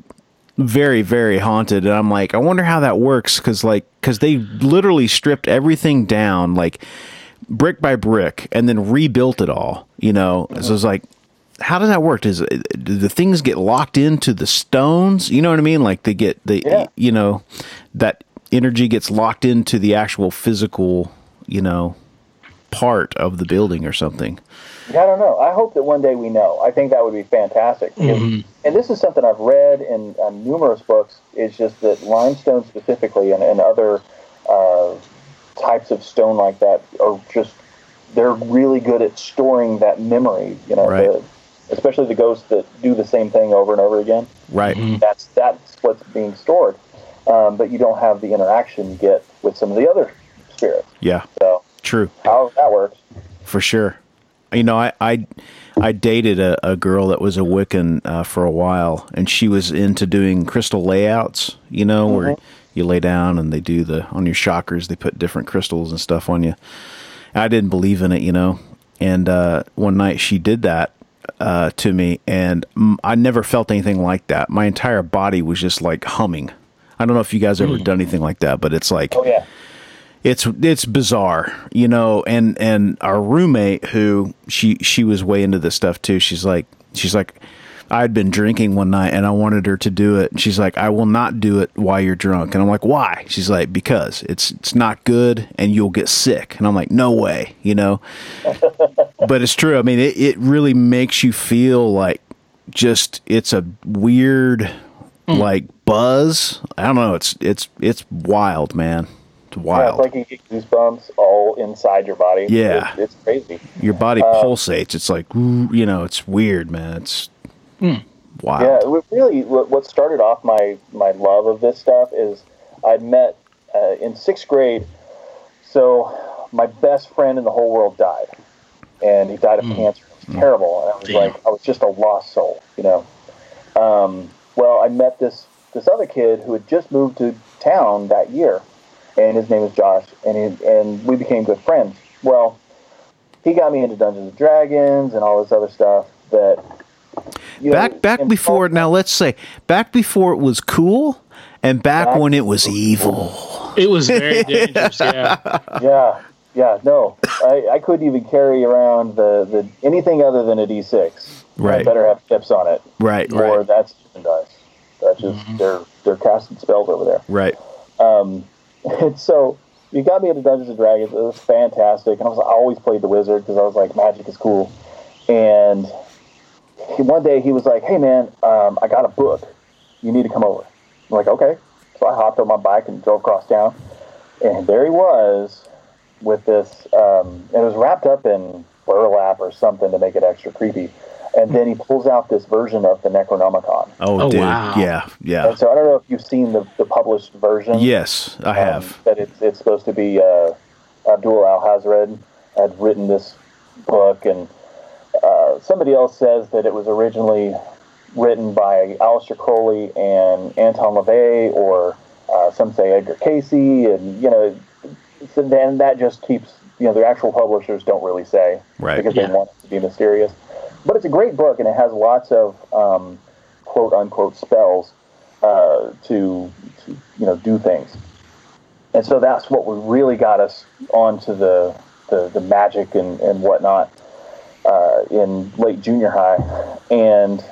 very, very haunted. And I'm like, I wonder how that works, because they literally stripped everything down, like brick by brick, and then rebuilt it all, you know. So it's like, how does that work? Do the things get locked into the stones? You know what I mean? Like you know, that energy gets locked into the actual physical, you know, part of the building or something. I don't know. I hope that one day we know. I think that would be fantastic. Mm-hmm. And this is something I've read in numerous books. It's just that limestone specifically and other types of stone like that are just, they're really good at storing that memory, you know, right. Especially the ghosts that do the same thing over and over again. Right. Mm-hmm. That's what's being stored. But you don't have the interaction you get with some of the other spirits. Yeah. So true. How that works. For sure. You know, I dated a girl that was a Wiccan for a while, and she was into doing crystal layouts, you know, mm-hmm. where you lay down and they do on your chakras, they put different crystals and stuff on you. I didn't believe in it, you know, and one night she did that to me, and I never felt anything like that. My entire body was just like humming. I don't know if you guys ever done anything like that, but it's like... Oh, yeah. It's bizarre, you know, and our roommate, who she was way into this stuff too. She's like, I'd been drinking one night and I wanted her to do it. And she's like, I will not do it while you're drunk. And I'm like, why? She's like, because it's not good and you'll get sick. And I'm like, no way, you know, but it's true. I mean, it really makes you feel like just, it's a weird, like buzz. I don't know. It's wild, man. Wild. Yeah, it's like you get goosebumps all inside your body. Yeah. It's crazy. Your body pulsates. It's like, you know, it's weird, man. It's wild. Yeah, really, what started off my love of this stuff is I met in 6th grade. So my best friend in the whole world died. And he died of cancer. It was terrible. And I was like, I was just a lost soul, you know. Well, I met this other kid who had just moved to town that year. And his name is Josh, and we became good friends. Well, he got me into Dungeons and Dragons and all this other stuff that... Back before it was cool, and back when it was evil. It was very dangerous, yeah. Yeah, no. I couldn't even carry around the anything other than a D6. Right. I better have tips on it. Right, or that's just dice. That's just, they're casting spells over there. Right. And so you got me into Dungeons and Dragons. It was fantastic. And I always played the wizard because I was like, magic is cool. And one day he was like, hey, man, I got a book. You need to come over. I'm like, okay. So I hopped on my bike and drove across town. And there he was with this, and it was wrapped up in burlap or something to make it extra creepy. And then he pulls out this version of the Necronomicon. Oh, dude. Wow. Yeah, yeah. And so I don't know if you've seen the published version. Yes, I have. That it's supposed to be Abdul Al-Hazred had written this book, and somebody else says that it was originally written by Aleister Crowley and Anton LaVey, or some say Edgar Casey, and, you know, so then that just keeps, you know, the actual publishers don't really say. Right. Because they want it to be mysterious. But it's a great book, and it has lots of quote-unquote spells to you know, do things. And so that's what really got us onto the magic and whatnot in late junior high. And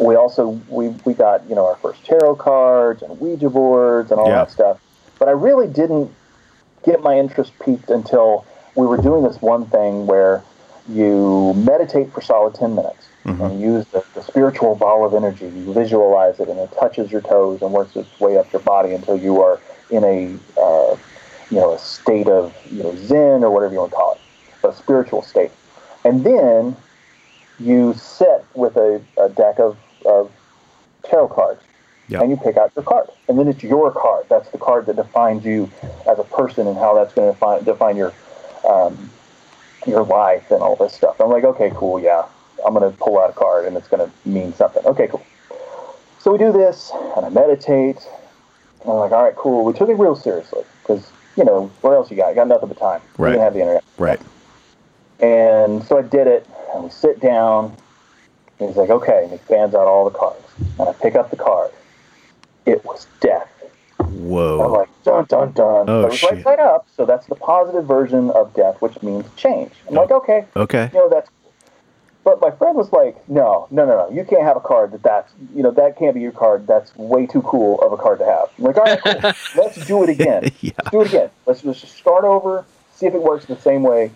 we also we got, you know, our first tarot cards and Ouija boards and all that stuff. But I really didn't get my interest piqued until we were doing this one thing where you meditate for solid 10 minutes and use the spiritual ball of energy. You visualize it, and it touches your toes and works its way up your body until you are in a you know, a state of, you know, Zen or whatever you want to call it, but a spiritual state. And then you sit with a deck of tarot cards, and you pick out your card. And then it's your card. That's the card that defines you as a person and how that's going to define your life and all this stuff. I'm like, okay, cool, yeah. I'm going to pull out a card, and it's going to mean something. Okay, cool. So we do this, and I meditate. And I'm like, all right, cool. We took it real seriously because, you know, what else you got? You got nothing but time. Right. You didn't have the internet. Right. And so I did it, and we sit down, and he's like, okay. And he fans out all the cards. And I pick up the card. It was death. Whoa. I'm like, dun, dun, dun. Oh, so it was right side up. So that's the positive version of death, which means change. I'm like, okay. Okay. You know, that's cool. But my friend was like, no. You can't have a card that's, you know, that can't be your card. That's way too cool of a card to have. I'm like, all right, cool. Let's do it again. Let's do it again. Let's just start over, see if it works the same way.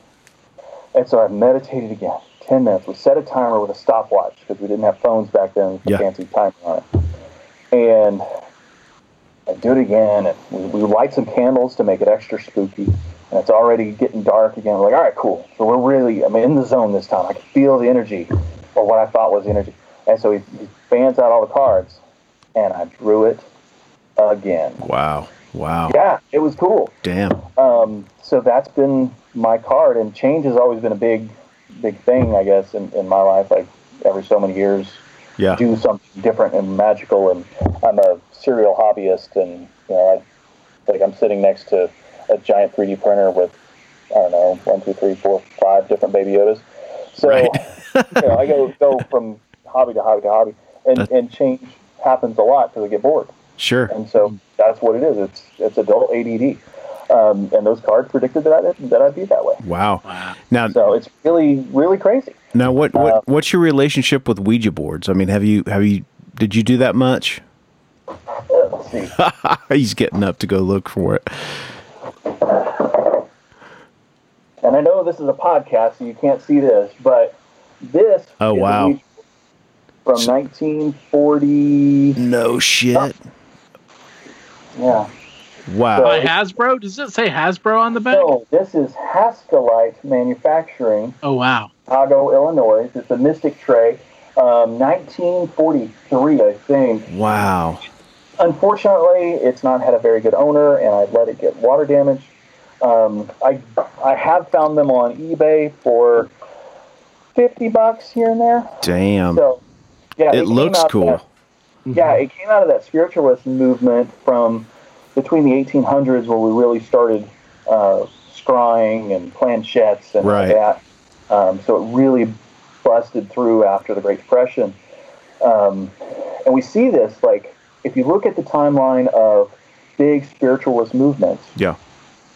And so I meditated again. 10 minutes. We set a timer with a stopwatch because we didn't have phones back then with fancy timer on it. And I do it again, and we light some candles to make it extra spooky, and it's already getting dark again. We're like, all right, cool. So we're really, I'm in the zone this time. I can feel the energy, or what I thought was the energy. And so he fans out all the cards, and I drew it again. Wow. Yeah, it was cool. Damn. So that's been my card, and change has always been a big thing, I guess, in my life. Like every so many years, do something different and magical. And I'm a serial hobbyist, and, you know, I'm sitting next to a giant 3D printer with, I don't know, 1, 2, 3, 4, 5 different Baby Yodas. So you know, I go from hobby to hobby to hobby, and change happens a lot because I get bored. Sure. And so that's what it is. It's adult ADD. And those cards predicted that I'd be that way. Wow! Now, so it's really, really crazy. Now, what's your relationship with Ouija boards? I mean, did you do that much? Let's see. He's getting up to go look for it. And I know this is a podcast, so you can't see this, but this. Oh, is wow! From 1940. No shit. Oh. Yeah. Wow. By Hasbro? Does it say Hasbro on the back? No, this is Haskelite Manufacturing. Oh, wow. Chicago, Illinois. It's a mystic tray. 1943, I think. Wow. Unfortunately, it's not had a very good owner, and I let it get water damage. I have found them on eBay for $50 here and there. Damn. So, yeah, it looks cool. Yeah, it came out of that spiritualist movement from between the 1800s, where we really started scrying and planchettes and that. So it really busted through after the Great Depression. And we see this, like, if you look at the timeline of big spiritualist movements,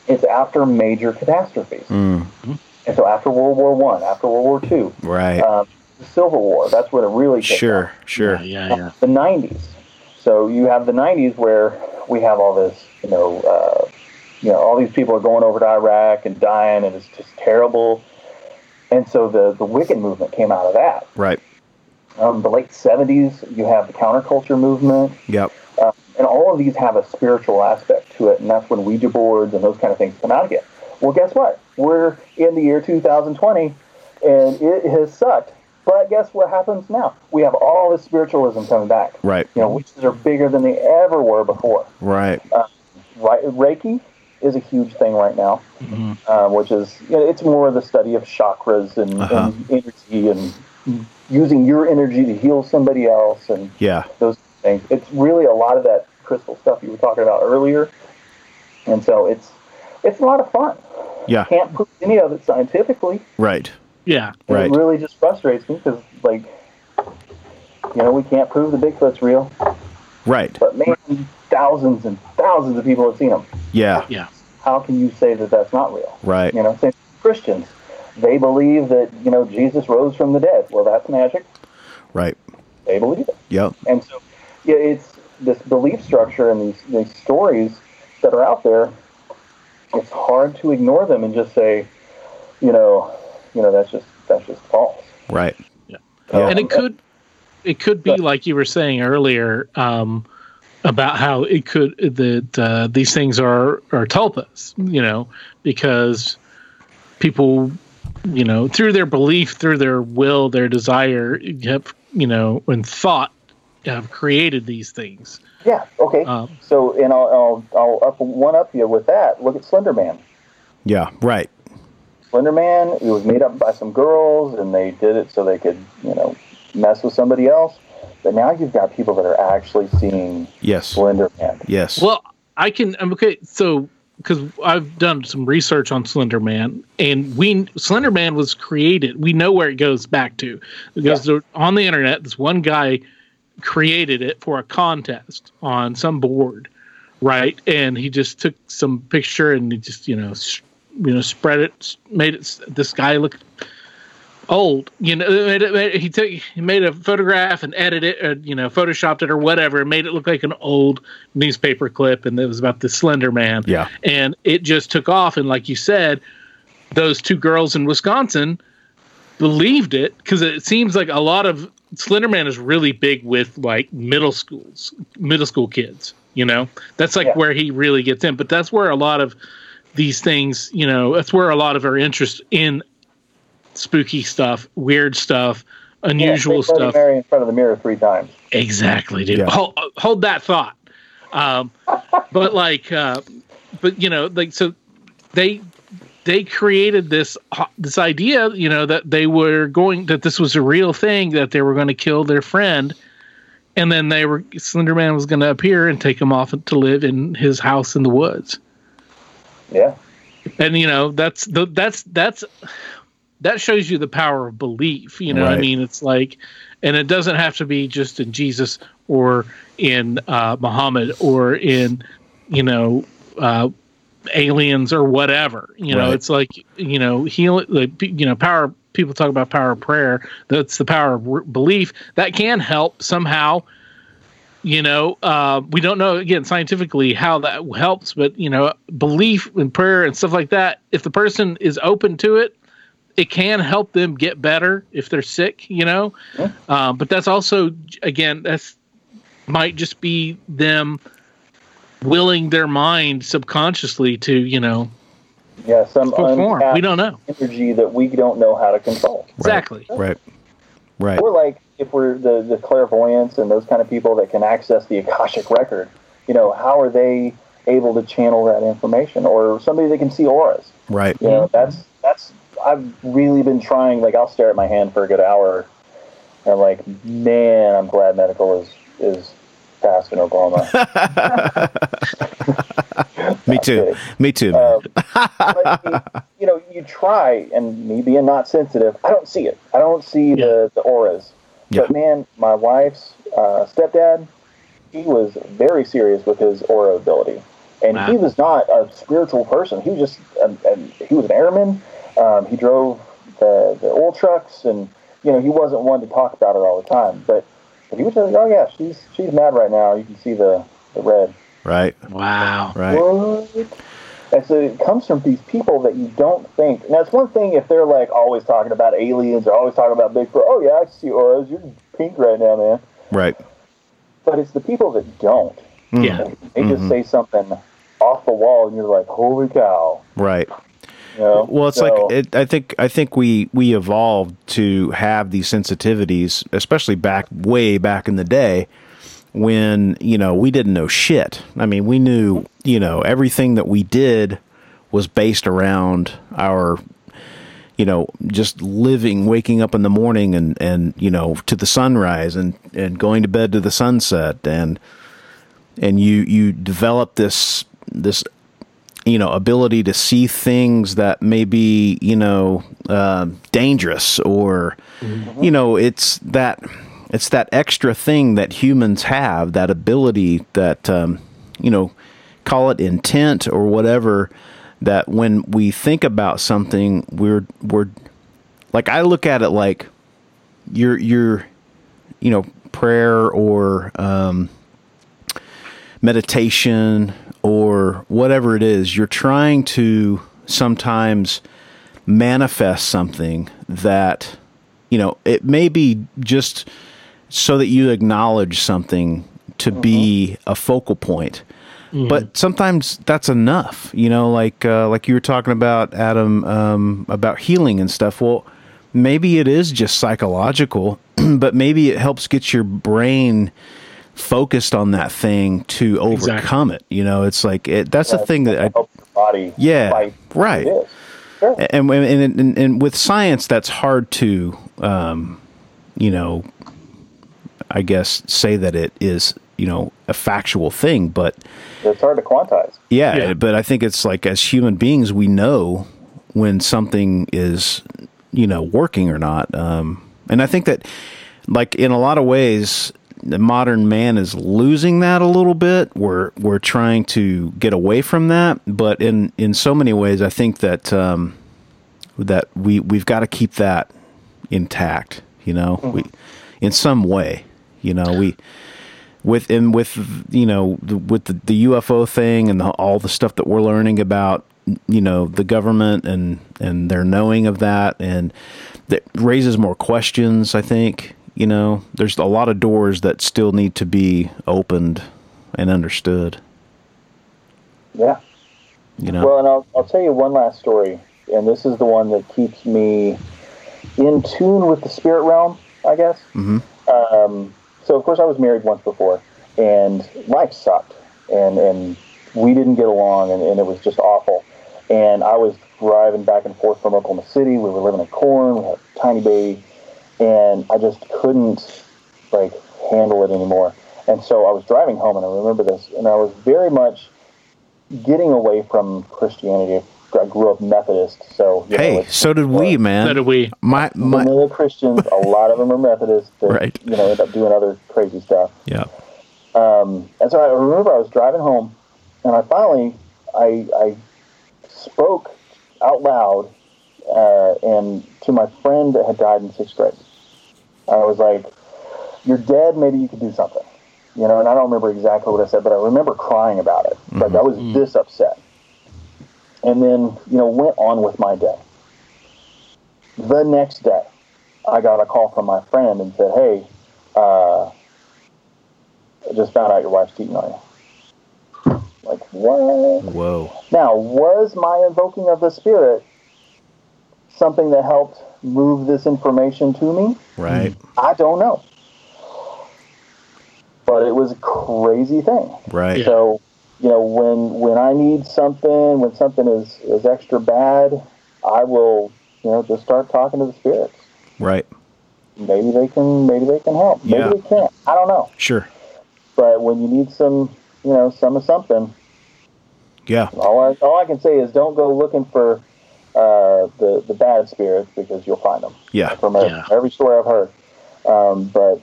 it's after major catastrophes. Mm-hmm. And so after World War I, after World War II, the Civil War, that's when it really came out. Sure. The 90s. So you have the 90s where we have all this, you know, you know, all these people are going over to Iraq and dying, and it's just terrible. And so the Wiccan movement came out of that. Right. The late 70s, you have the counterculture movement. Yep. And all of these have a spiritual aspect to it, and that's when Ouija boards and those kind of things come out again. Well, guess what? We're in the year 2020, and it has sucked. But guess what happens now? We have all this spiritualism coming back. Right. You know, witches are bigger than they ever were before. Right. Reiki is a huge thing right now, mm-hmm. Which is, you know, it's more the study of chakras and, uh-huh. and energy and using your energy to heal somebody else and yeah. those things. It's really a lot of that crystal stuff you were talking about earlier. And so it's a lot of fun. Yeah. Can't prove any of it scientifically. Right. Yeah. And right. It really just frustrates me because, like, you know, we can't prove the Bigfoot's real. Right. But man, thousands and thousands of people have seen them. Yeah. Yeah. How can you say that that's not real? Right. You know, same Christians. They believe that, you know, Jesus rose from the dead. Well, that's magic. Right. They believe it. Yep. And so, yeah, it's this belief structure and these stories that are out there. It's hard to ignore them and just say, you know, that's just false. Right. Yeah. And it could be like you were saying earlier about how it could that these things are tulpas, you know, because people, you know, through their belief, through their will, their desire, have, you know, and thought have created these things. Yeah. Okay. So, and I'll one up you with that. Look at Slender Man. Yeah. Right. Slender Man. It was made up by some girls, and they did it so they could, you know, mess with somebody else. But now you've got people that are actually seeing. Yes. Slender Man. Yes. Well, okay. So, because I've done some research on Slender Man, and Slender Man was created. We know where it goes back to. It goes to, on the internet. This one guy created it for a contest on some board, right? And he just took some picture and he just, you know, spread it, made it. This guy looked old, you know. He made a photograph and edited it, or, you know, photoshopped it or whatever, and made it look like an old newspaper clip. And it was about the Slender Man. Yeah, and it just took off. And like you said, those two girls in Wisconsin believed it because it seems like a lot of Slender Man is really big with like middle school kids, you know, that's like where he really gets in, but that's where a lot of these things, you know, that's where a lot of our interest in spooky stuff, weird stuff, unusual stuff. Mary in front of the mirror 3 times. Exactly, dude. Yeah. Hold that thought. But like, but you know, like, so they created this idea, you know, that they were going, that this was a real thing, that they were going to kill their friend. And then Slender Man was going to appear and take him off to live in his house in the woods. Yeah. And you know, that shows you the power of belief. You know what I mean? It's like, and it doesn't have to be just in Jesus or in, Muhammad or in, you know, aliens or whatever, you know. It's like, you know, healing, like, you know, power. People talk about power of prayer. That's the power of belief that can help somehow, you know. We don't know again scientifically how that helps, but you know, belief and prayer and stuff like that, if the person is open to it, it can help them get better if they're sick, you know. But that's also, again, that's might just be them willing their mind subconsciously to, you know, some perform. We don't know energy that we don't know how to control. Exactly. Right. Or like if we're the clairvoyants and those kind of people that can access the Akashic record, you know, how are they able to channel that information? Or somebody that can see auras. Right. You know, that's I've really been trying. Like I'll stare at my hand for a good hour, and I'm like, man, I'm glad medical is past in Oklahoma. Me too. But, you know, you try, and me being not sensitive, I don't see it. I don't see the auras. Yeah. But man, my wife's stepdad, he was very serious with his aura ability, and he was not a spiritual person. He was just he was an airman. He drove the oil trucks, and you know, he wasn't one to talk about it all the time, but he would tell you, oh yeah, she's mad right now. You can see the red. Right. Wow. Right. What? And so it comes from these people that you don't think. Now, it's one thing if they're, like, always talking about aliens or always talking about Bigfoot. Oh, yeah, I see auras. You're pink right now, man. Right. But it's the people that don't. Yeah. They just say something off the wall, and you're like, holy cow. Right. You know? Well, it's I think we evolved to have these sensitivities, especially way back in the day. When, you know, we didn't know shit. I mean, we knew, you know, everything that we did was based around our, you know, just living, waking up in the morning and you know, to the sunrise and going to bed to the sunset. And you develop this, you know, ability to see things that may be, you know, dangerous or, you know, it's that extra thing that humans have, that ability that, you know, call it intent or whatever, that when we think about something, we're like, I look at it like your, you know, prayer or, meditation or whatever it is, you're trying to sometimes manifest something that, you know, it may be just so that you acknowledge something to be a focal point, but sometimes that's enough, you know, like you were talking about, Adam, about healing and stuff. Well, maybe it is just psychological, but maybe it helps get your brain focused on that thing to overcome it. You know, it's like, that's the thing that helps your body. Yeah. Right. Sure. And with science, that's hard to, you know, I guess say that it is, you know, a factual thing, but it's hard to quantize. Yeah. But I think it's like, as human beings, we know when something is, you know, working or not. And I think that, like, in a lot of ways, the modern man is losing that a little bit. We're trying to get away from that, but in so many ways, I think that that we've got to keep that intact. You know, we in some way. You know, with the UFO thing and all the stuff that we're learning about. You know, the government and their knowing of that, and that raises more questions, I think. You know, there's a lot of doors that still need to be opened and understood. Yeah. You know? Well, and I'll tell you one last story, and this is the one that keeps me in tune with the spirit realm, I guess. So, of course, I was married once before, and life sucked, and we didn't get along, and it was just awful. And I was driving back and forth from Oklahoma City. We were living in Corn. We had a tiny baby. And I just couldn't, like, handle it anymore. And so I was driving home, and I remember this, and I was very much getting away from Christianity. I grew up Methodist, so... Hey, so did we, man. So did we. My little Christians, a lot of them are Methodists that, right. You know, end up doing other crazy stuff. Yeah. And so I remember I was driving home, and I finally, I spoke out loud, and to my friend that had died in 6th grade. I was like, you're dead, maybe you could do something. You know, and I don't remember exactly what I said, but I remember crying about it. Like, I was this upset. And then, you know, went on with my day. The next day, I got a call from my friend and said, hey, I just found out your wife's cheating on you. Like, what? Whoa. Now, was my invoking of the spirit something that helped move this information to me? Right. I don't know. But it was a crazy thing. Right. So, you know, when I need something, when something is extra bad, I will, you know, just start talking to the spirits. Right. Maybe they can help. Maybe they can't. I don't know. Sure. But when you need some, you know, some of something. Yeah. All I can say is don't go looking for the bad spirits, because you'll find them. Yeah. From every story I've heard. But,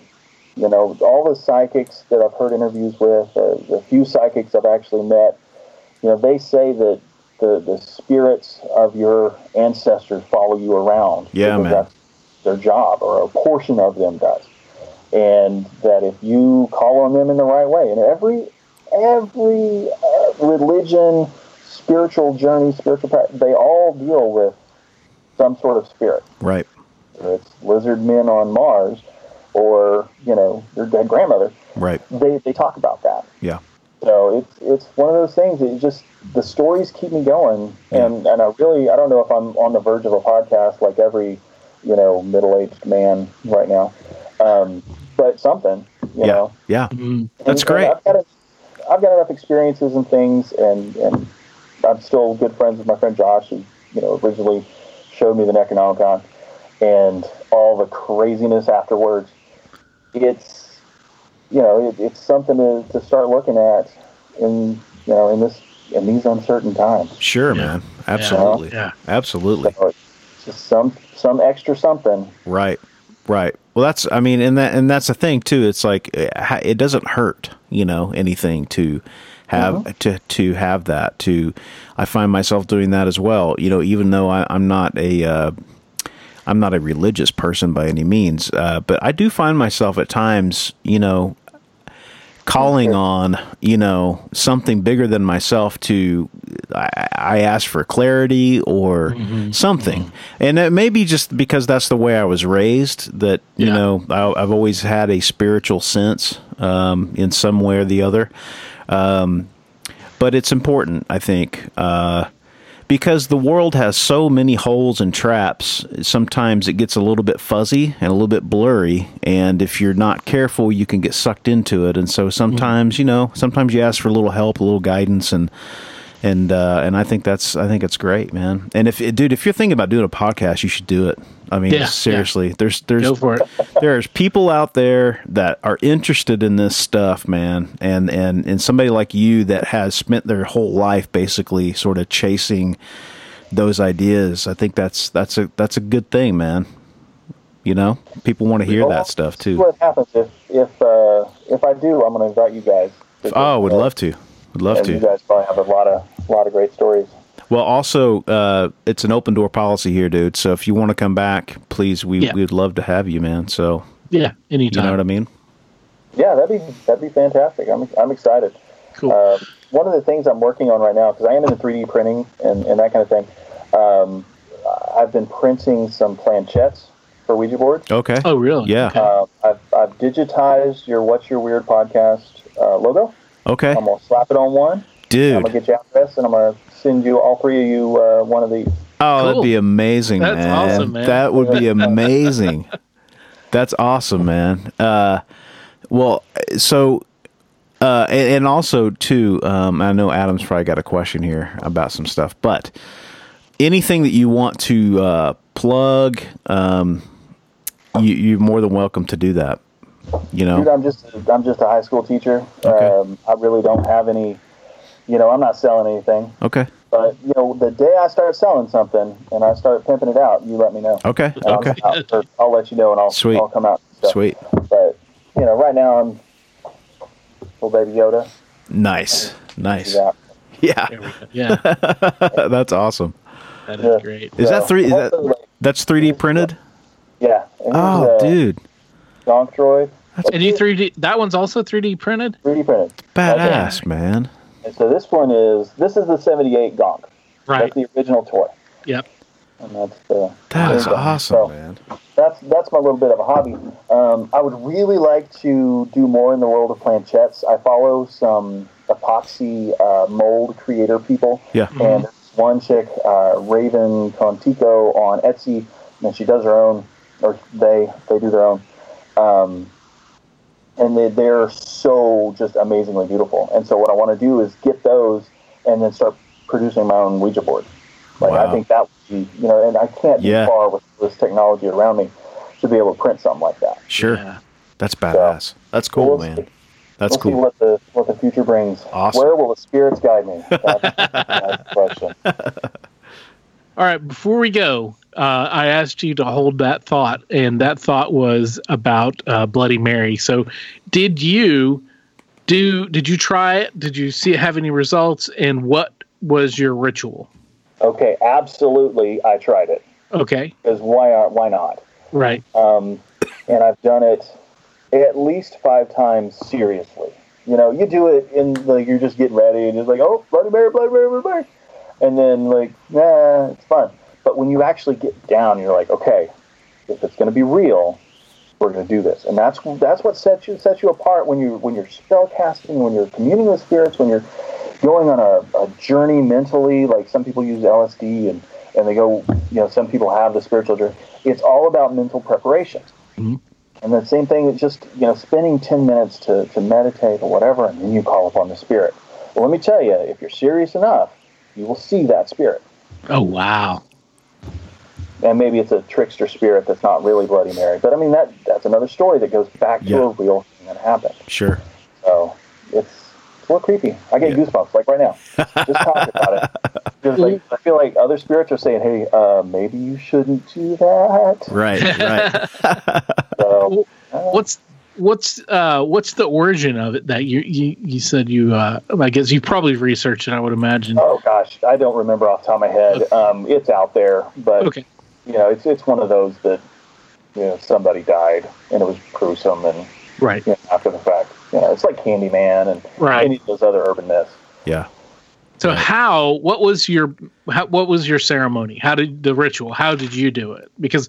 you know, all the psychics that I've heard interviews with, the few psychics I've actually met, you know, they say that the spirits of your ancestors follow you around. Yeah, man. That's their job, or a portion of them does. And that if you call on them in the right way, and every religion, spiritual journey, spiritual practice, they all deal with some sort of spirit. Right. Whether it's lizard men on Mars or, you know, your dead grandmother. Right. They talk about that. Yeah. So it's one of those things that you just, the stories keep me going. Yeah. And I really, I don't know if I'm on the verge of a podcast like every, you know, middle-aged man right now. But something, you know. Yeah. Mm-hmm. That's great. I've got enough experiences and things, and I'm still good friends with my friend Josh, who, you know, originally showed me the Necronomicon and all the craziness afterwards. It's, you know, it's something to start looking at in these uncertain times. Sure, man. Absolutely. Yeah. Absolutely. So it's just some extra something. Right. Right. Well, that's, I mean, and that's the thing too. It's like, it doesn't hurt, you know, anything to have, mm-hmm. to have that to, I find myself doing that as well. You know, even though I'm not a religious person by any means, but I do find myself at times, you know, calling on, you know, something bigger than myself to, I ask for clarity or mm-hmm. something. Mm-hmm. And it may be just because that's the way I was raised that, you know, I've always had a spiritual sense, in some way or the other. But it's important, I think, because the world has so many holes and traps, sometimes it gets a little bit fuzzy and a little bit blurry. And if you're not careful, you can get sucked into it. And so sometimes, you know, sometimes you ask for a little help, a little guidance, and I think it's great, man. And if you're thinking about doing a podcast, you should do it. I mean, seriously, there's go for it. There's people out there that are interested in this stuff, man. And somebody like you that has spent their whole life basically sort of chasing those ideas. I think that's a good thing, man. You know, people want to hear that stuff too. What happens if I do, I'm going to invite you guys. Oh, would love to. Would love to. You guys probably have a lot of great stories. Well, also, it's an open door policy here, dude. So if you want to come back, please, we'd love to have you, man. So anytime. You know what I mean? Yeah, that'd be fantastic. I'm excited. Cool. One of the things I'm working on right now, because I am into 3D printing and that kind of thing. I've been printing some planchettes for Ouija boards. Okay. Oh, really? Yeah. I've digitized your What's Your Weird podcast logo. Okay. I'm going to slap it on one. Dude. I'm going to get you out of this, and I'm going to send you, all three of you, one of these. Oh, cool. That'd be amazing, man. That's awesome, man. That would be amazing. That's awesome, man. And also, too, I know Adam's probably got a question here about some stuff, but anything that you want to plug, you're more than welcome to do that. You know, dude, I'm just a high school teacher. Okay. I really don't have any, you know, I'm not selling anything. Okay. But, you know, the day I start selling something and I start pimping it out, you let me know. Okay. And okay. I'll let you know, and I'll come out. And stuff. Sweet. But, you know, right now I'm little baby Yoda. Nice. Yeah. That's awesome. That is great. Is that three? That's 3D printed? Yeah. Oh, dude. Donkroid. And you 3D. That one's also 3D printed. 3D printed. Badass, okay. Man. And so this is the 78 Gonk. Right. That's the original toy. Yep. And that is awesome, so, man. That's my little bit of a hobby. I would really like to do more in the world of planchettes. I follow some epoxy mold creator people. Yeah. Mm-hmm. And there's one chick, Raven Contico, on Etsy, and she does her own, or they do their own. And they're so just amazingly beautiful. And so what I want to do is get those and then start producing my own Ouija board. Like, wow. I think that would be, you know, and I can't be far with this technology around me to be able to print something like that. Sure. Yeah. That's badass. So, that's cool, man. That's cool. See what the future brings. Awesome. Where will the spirits guide me? That's the question. All right. Before we go, I asked you to hold that thought, and that thought was about Bloody Mary. So, did you try it? Did you have any results? And what was your ritual? Okay, absolutely, I tried it. Okay, because why not? Right. And I've done it at least 5 times seriously. You know, you do it in you're just getting ready and it's like, oh, Bloody Mary, Bloody Mary, Bloody Mary. and then like, nah, it's fun. But when you actually get down, you're like, okay, if it's going to be real, we're going to do this. And that's what sets you apart when you're spell casting, when you're communing with spirits, when you're going on a journey mentally. Like some people use LSD and they go, you know, some people have the spiritual journey. It's all about mental preparation. Mm-hmm. And the same thing is just, you know, spending 10 minutes to meditate or whatever, and then you call upon the spirit. Well, let me tell you, if you're serious enough, you will see that spirit. Oh, wow. And maybe it's a trickster spirit that's not really Bloody Mary. But, I mean, that's another story that goes back to a real thing that happened. Sure. So it's a little creepy. I get goosebumps, like, right now. Just talking about it. Because, like, I feel like other spirits are saying, hey, maybe you shouldn't do that. Right, right. So, what's the origin of it that you said you I guess you probably researched it, I would imagine. Oh gosh, I don't remember off the top of my head. Okay. It's out there, but you know, it's one of those that, you know, somebody died and it was gruesome and right, you know, after the fact. You know, it's like Candyman and any of those other urban myths. Yeah. So what was your ceremony? How did the ritual? How did you do it? Because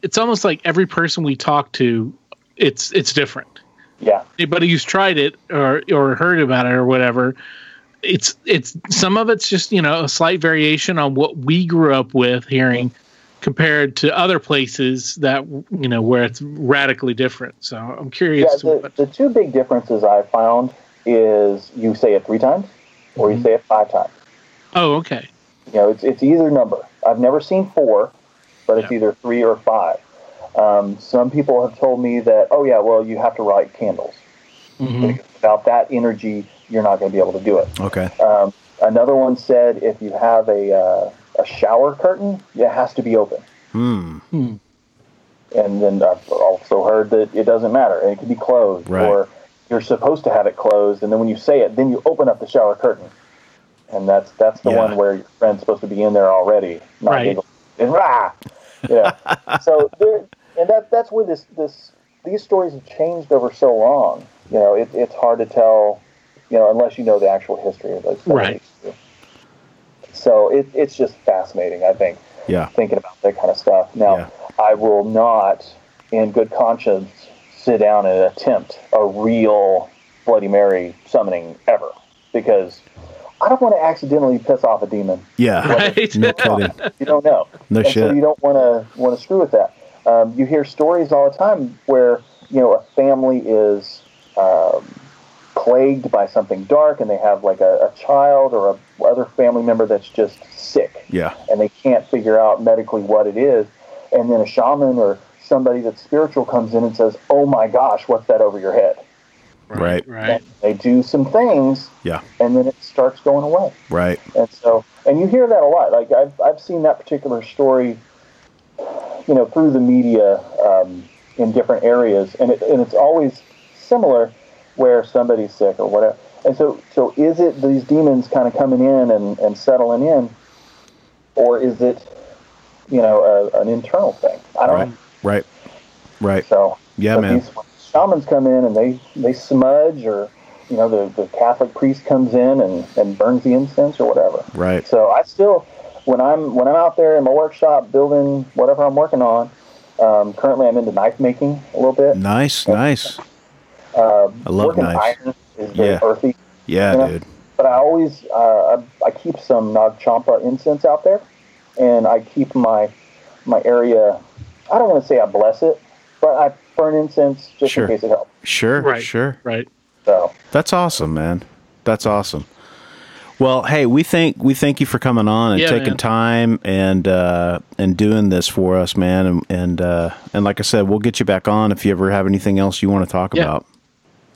it's almost like every person we talk to, it's different. Yeah. Anybody who's tried it or heard about it or whatever, it's some of it's just, you know, a slight variation on what we grew up with hearing compared to other places that, you know, where it's radically different. So I'm curious. Yeah, the two big differences I found is you say it 3 times or you say it 5 times. Oh, okay. You know, it's either number. I've never seen 4. But it's either 3 or 5. Some people have told me that, oh, yeah, well, you have to light candles. Mm-hmm. Without that energy, you're not going to be able to do it. Okay. Another one said if you have a shower curtain, it has to be open. Mm-hmm. And then I've also heard that it doesn't matter. And it can be closed. Right. Or you're supposed to have it closed, and then when you say it, then you open up the shower curtain. And that's the one where your friend's supposed to be in there already. Not able to. And rah! Yeah. So there, and that's where these stories have changed over so long. You know, it's hard to tell, you know, unless you know the actual history of those stories. Right. So it's just fascinating, I think. Yeah. Thinking about that kind of stuff. Now, I will not, in good conscience, sit down and attempt a real Bloody Mary summoning ever, because I don't want to accidentally piss off a demon. Yeah, right. No kidding. You don't know. No and shit. So you don't want to screw with that. You hear stories all the time where, you know, a family is plagued by something dark, and they have like a child or a other family member that's just sick. Yeah. And they can't figure out medically what it is, and then a shaman or somebody that's spiritual comes in and says, "Oh my gosh, what's that over your head?" Right. Right. And they do some things. Yeah. And then it starts going away. Right. And so, and you hear that a lot. Like I've seen that particular story, you know, through the media in different areas, and it's always similar, where somebody's sick or whatever. And so is it these demons kind of coming in and settling in, or is it, you know, an internal thing? I don't know. Right. Right. So yeah, man. Shamans come in and they smudge, or, you know, the Catholic priest comes in and burns the incense or whatever. Right. So I still, when I'm out there in my workshop building whatever I'm working on, currently I'm into knife making a little bit. Nice. I love knives. Iron is very earthy. Yeah, you know? Dude. But I always I keep some Nag Champa incense out there, and I keep my area. I don't want to say I bless it, but I burn incense just in case it helps. Sure, right, sure. Right. So that's awesome, man. That's awesome. Well, hey, we thank you for coming on and taking time and doing this for us, man. And like I said, we'll get you back on if you ever have anything else you want to talk about.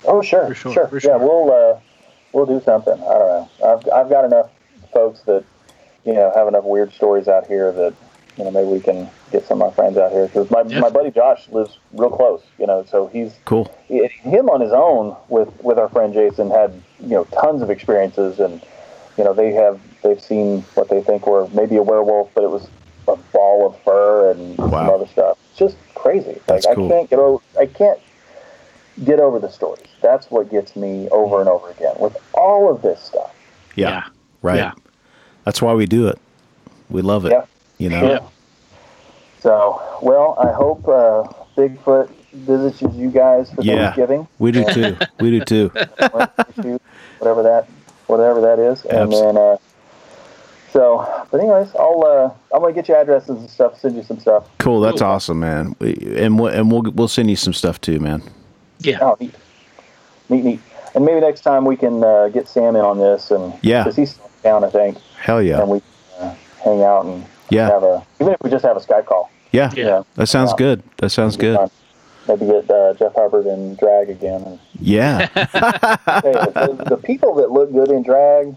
Oh, sure, for sure. For sure. Yeah, we'll do something. I don't know. I've got enough folks that, you know, have enough weird stories out here that, you know, maybe we can get some of my friends out here, because my buddy Josh lives real close, you know, so he's cool. Him on his own with our friend Jason had, you know, tons of experiences, and, you know, they've seen what they think were maybe a werewolf, but it was a ball of fur and some other stuff. It's just crazy. That's like cool. I can't get over the stories. That's what gets me over and over again with all of this stuff. Yeah. Right. Yeah. That's why we do it. We love it. Yep. You know? Yep. So, well, I hope Bigfoot visits you guys for Thanksgiving. We do too. We do too. Whatever that is. And then, but anyways, I'm going to get you addresses and stuff, send you some stuff. Cool. That's awesome, man. We'll send you some stuff too, man. Yeah. Oh, neat. And maybe next time we can get Sam in on this, and because he's down, I think. Hell yeah. And we hang out and have even if we just have a Skype call. Yeah. You know, that sounds good. That sounds good. Fun. Maybe get Jeff Hubbard in drag again. And, the people that look good in drag,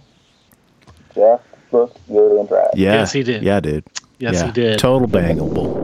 Jeff looked good in drag. Yeah. Yes, he did. Yeah, dude. Yes, he did. Total bangable.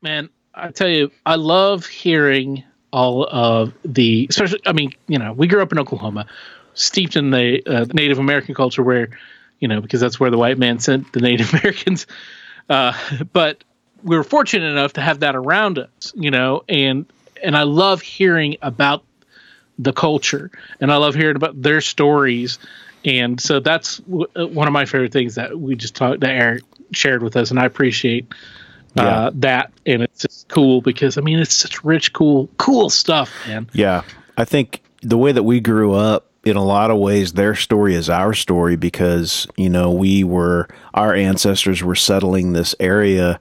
Man, I tell you, I love hearing all of the, especially, I mean, you know, we grew up in Oklahoma, steeped in the Native American culture where, you know, because that's where the white man sent the Native Americans. But we were fortunate enough to have that around us, you know, and I love hearing about the culture, and I love hearing about their stories. And so that's one of my favorite things that we just talked, that Eric shared with us. And I appreciate that. And it's just cool because, I mean, it's such rich, cool stuff, man. Yeah. I think the way that we grew up, in a lot of ways, their story is our story because, you know, our ancestors were settling this area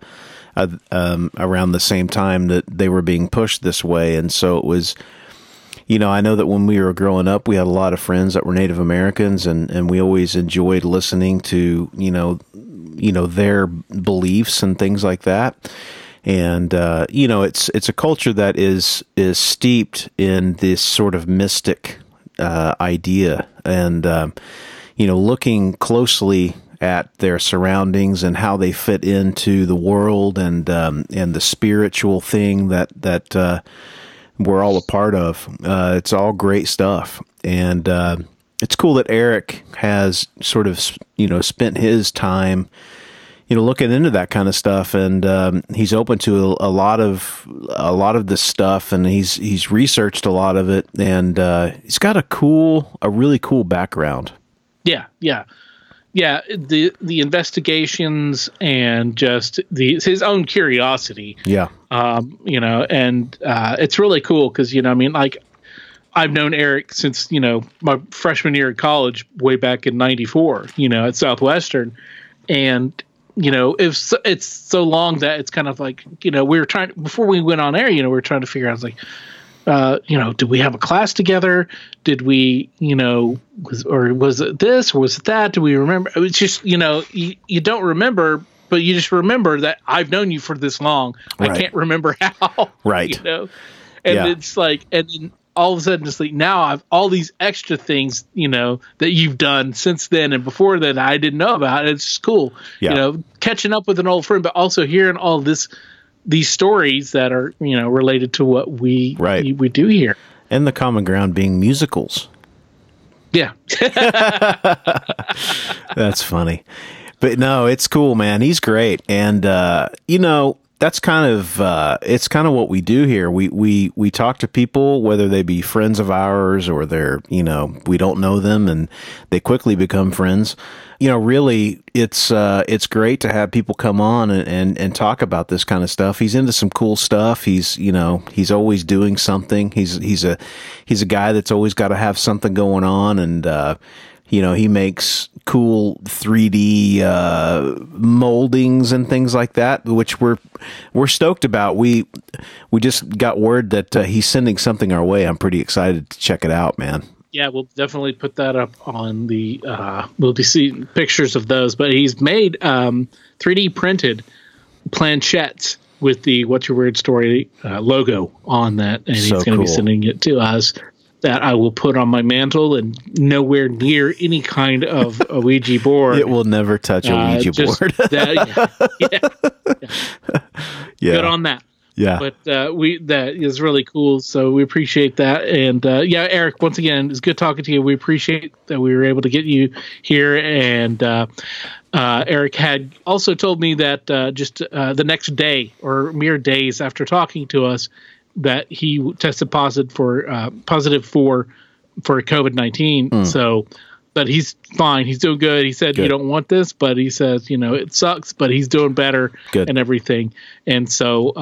around the same time that they were being pushed this way. And so it was, you know, I know that when we were growing up, we had a lot of friends that were Native Americans, and we always enjoyed listening to, you know, their beliefs and things like that. And, you know, it's a culture that is steeped in this sort of mystic idea. And, you know, looking closely at their surroundings and how they fit into the world and the spiritual thing that we're all a part of. It's all great stuff. And it's cool that Eric has sort of, you know, spent his time, you know, looking into that kind of stuff. And he's open to a lot of this stuff, and he's researched a lot of it. And he's got a really cool background. Yeah, the investigations and just his own curiosity. Yeah, you know, and it's really cool because, you know, I mean, like, I've known Eric since, you know, my freshman year of college, way back in '94, you know, at Southwestern, and, you know, it's so long that it's kind of like, you know, we were trying before we went on air, you know, we were trying to figure out, like, you know, did we have a class together? Did we, you know, was it this? Was it that? Do we remember? It was just, you know, you don't remember, but you just remember that I've known you for this long. Right. I can't remember how. Right. You know, and it's like, and then all of a sudden, it's like, now I've all these extra things, you know, that you've done since then and before that I didn't know about. It's just cool, you know, catching up with an old friend, but also hearing all this. These stories that are, you know, related to what we do here, and the common ground being musicals. Yeah, that's funny, but no, it's cool, man. He's great, and you know, that's kind of it's kind of what we do here. We talk to people, whether they be friends of ours or they're, you know, we don't know them and they quickly become friends. You know, really, it's great to have people come on and talk about this kind of stuff. He's into some cool stuff. He's, you know, he's always doing something. He's a guy that's always got to have something going on, and you know, he makes cool 3D moldings and things like that, which we're stoked about. We just got word that he's sending something our way. I'm pretty excited to check it out, man. Yeah, we'll definitely put that up on the we'll be seeing pictures of those. But he's made 3D printed planchettes with the What's Your Weird Story logo on that, and so he's going to be sending it to us. That I will put on my mantle, and nowhere near any kind of a Ouija board. It will never touch a Ouija board. That, yeah. Good on that. Yeah. But that is really cool. So we appreciate that. And Eric, once again, it's good talking to you. We appreciate that we were able to get you here. And Eric had also told me that just the next day or mere days after talking to us, that he tested positive for COVID-19. So, but he's fine. He's doing good. He said, you don't want this, but he says, you know, it sucks, but he's doing better and everything. And so,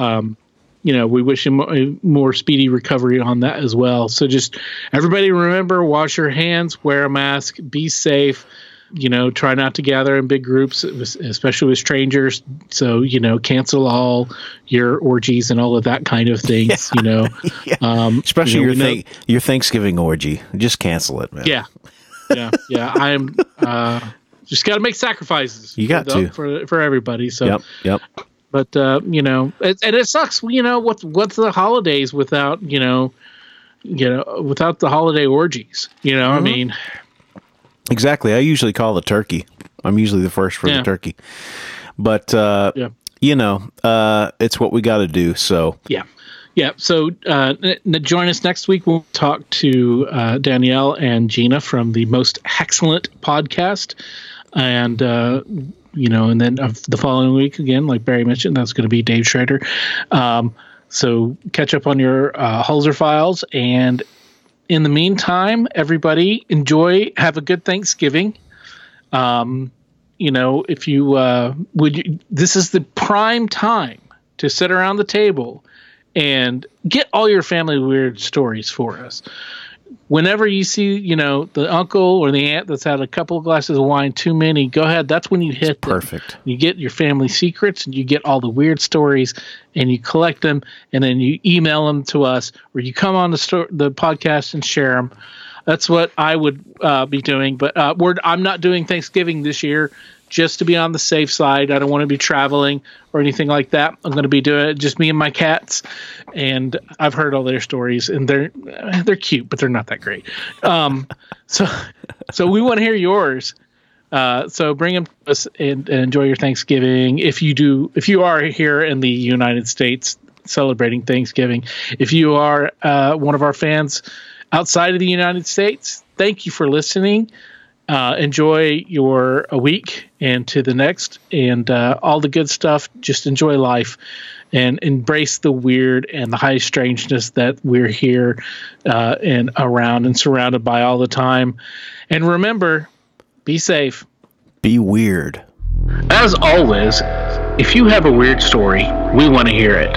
you know, we wish him a more speedy recovery on that as well. So just everybody remember, wash your hands, wear a mask, be safe. You know, try not to gather in big groups, especially with strangers. So, you know, cancel all your orgies and all of that kind of things, you know. Yeah. Especially your Thanksgiving orgy. Just cancel it, man. Yeah. I'm just got to make sacrifices. You got to. For everybody. So, yep. But, you know, and it sucks. You know, what's the holidays without, you know, without the holiday orgies? You know, I mean... Exactly. I usually call the turkey. I'm usually the first for the turkey. But, you know, it's what we got to do. So, yeah. So join us next week. We'll talk to Danielle and Gina from the Most Hexcellent podcast. And, you know, and then the following week, again, like Barry mentioned, that's going to be Dave Schrader. So catch up on your Holzer Files. And in the meantime, everybody have a good Thanksgiving. You know, if you this is the prime time to sit around the table and get all your family weird stories for us. Whenever you see, you know, the uncle or the aunt that's had a couple of glasses of wine too many, go ahead. That's when you hit them. Perfect. You get your family secrets and you get all the weird stories and you collect them and then you email them to us or you come on the podcast and share them. That's what I would be doing. But I'm not doing Thanksgiving this year just to be on the safe side. I don't want to be traveling or anything like that. I'm going to be doing it just me and my cats. And I've heard all their stories, and they're cute, but they're not that great. So we want to hear yours. So bring them to us and enjoy your Thanksgiving. If you are here in the United States celebrating Thanksgiving, if you are one of our fans outside of the United States, thank you for listening. Enjoy your week and to the next, and all the good stuff. Just enjoy life and embrace the weird and the high strangeness that we're here and around and surrounded by all the time. And remember, be safe. Be weird. As always, if you have a weird story, we want to hear it.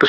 The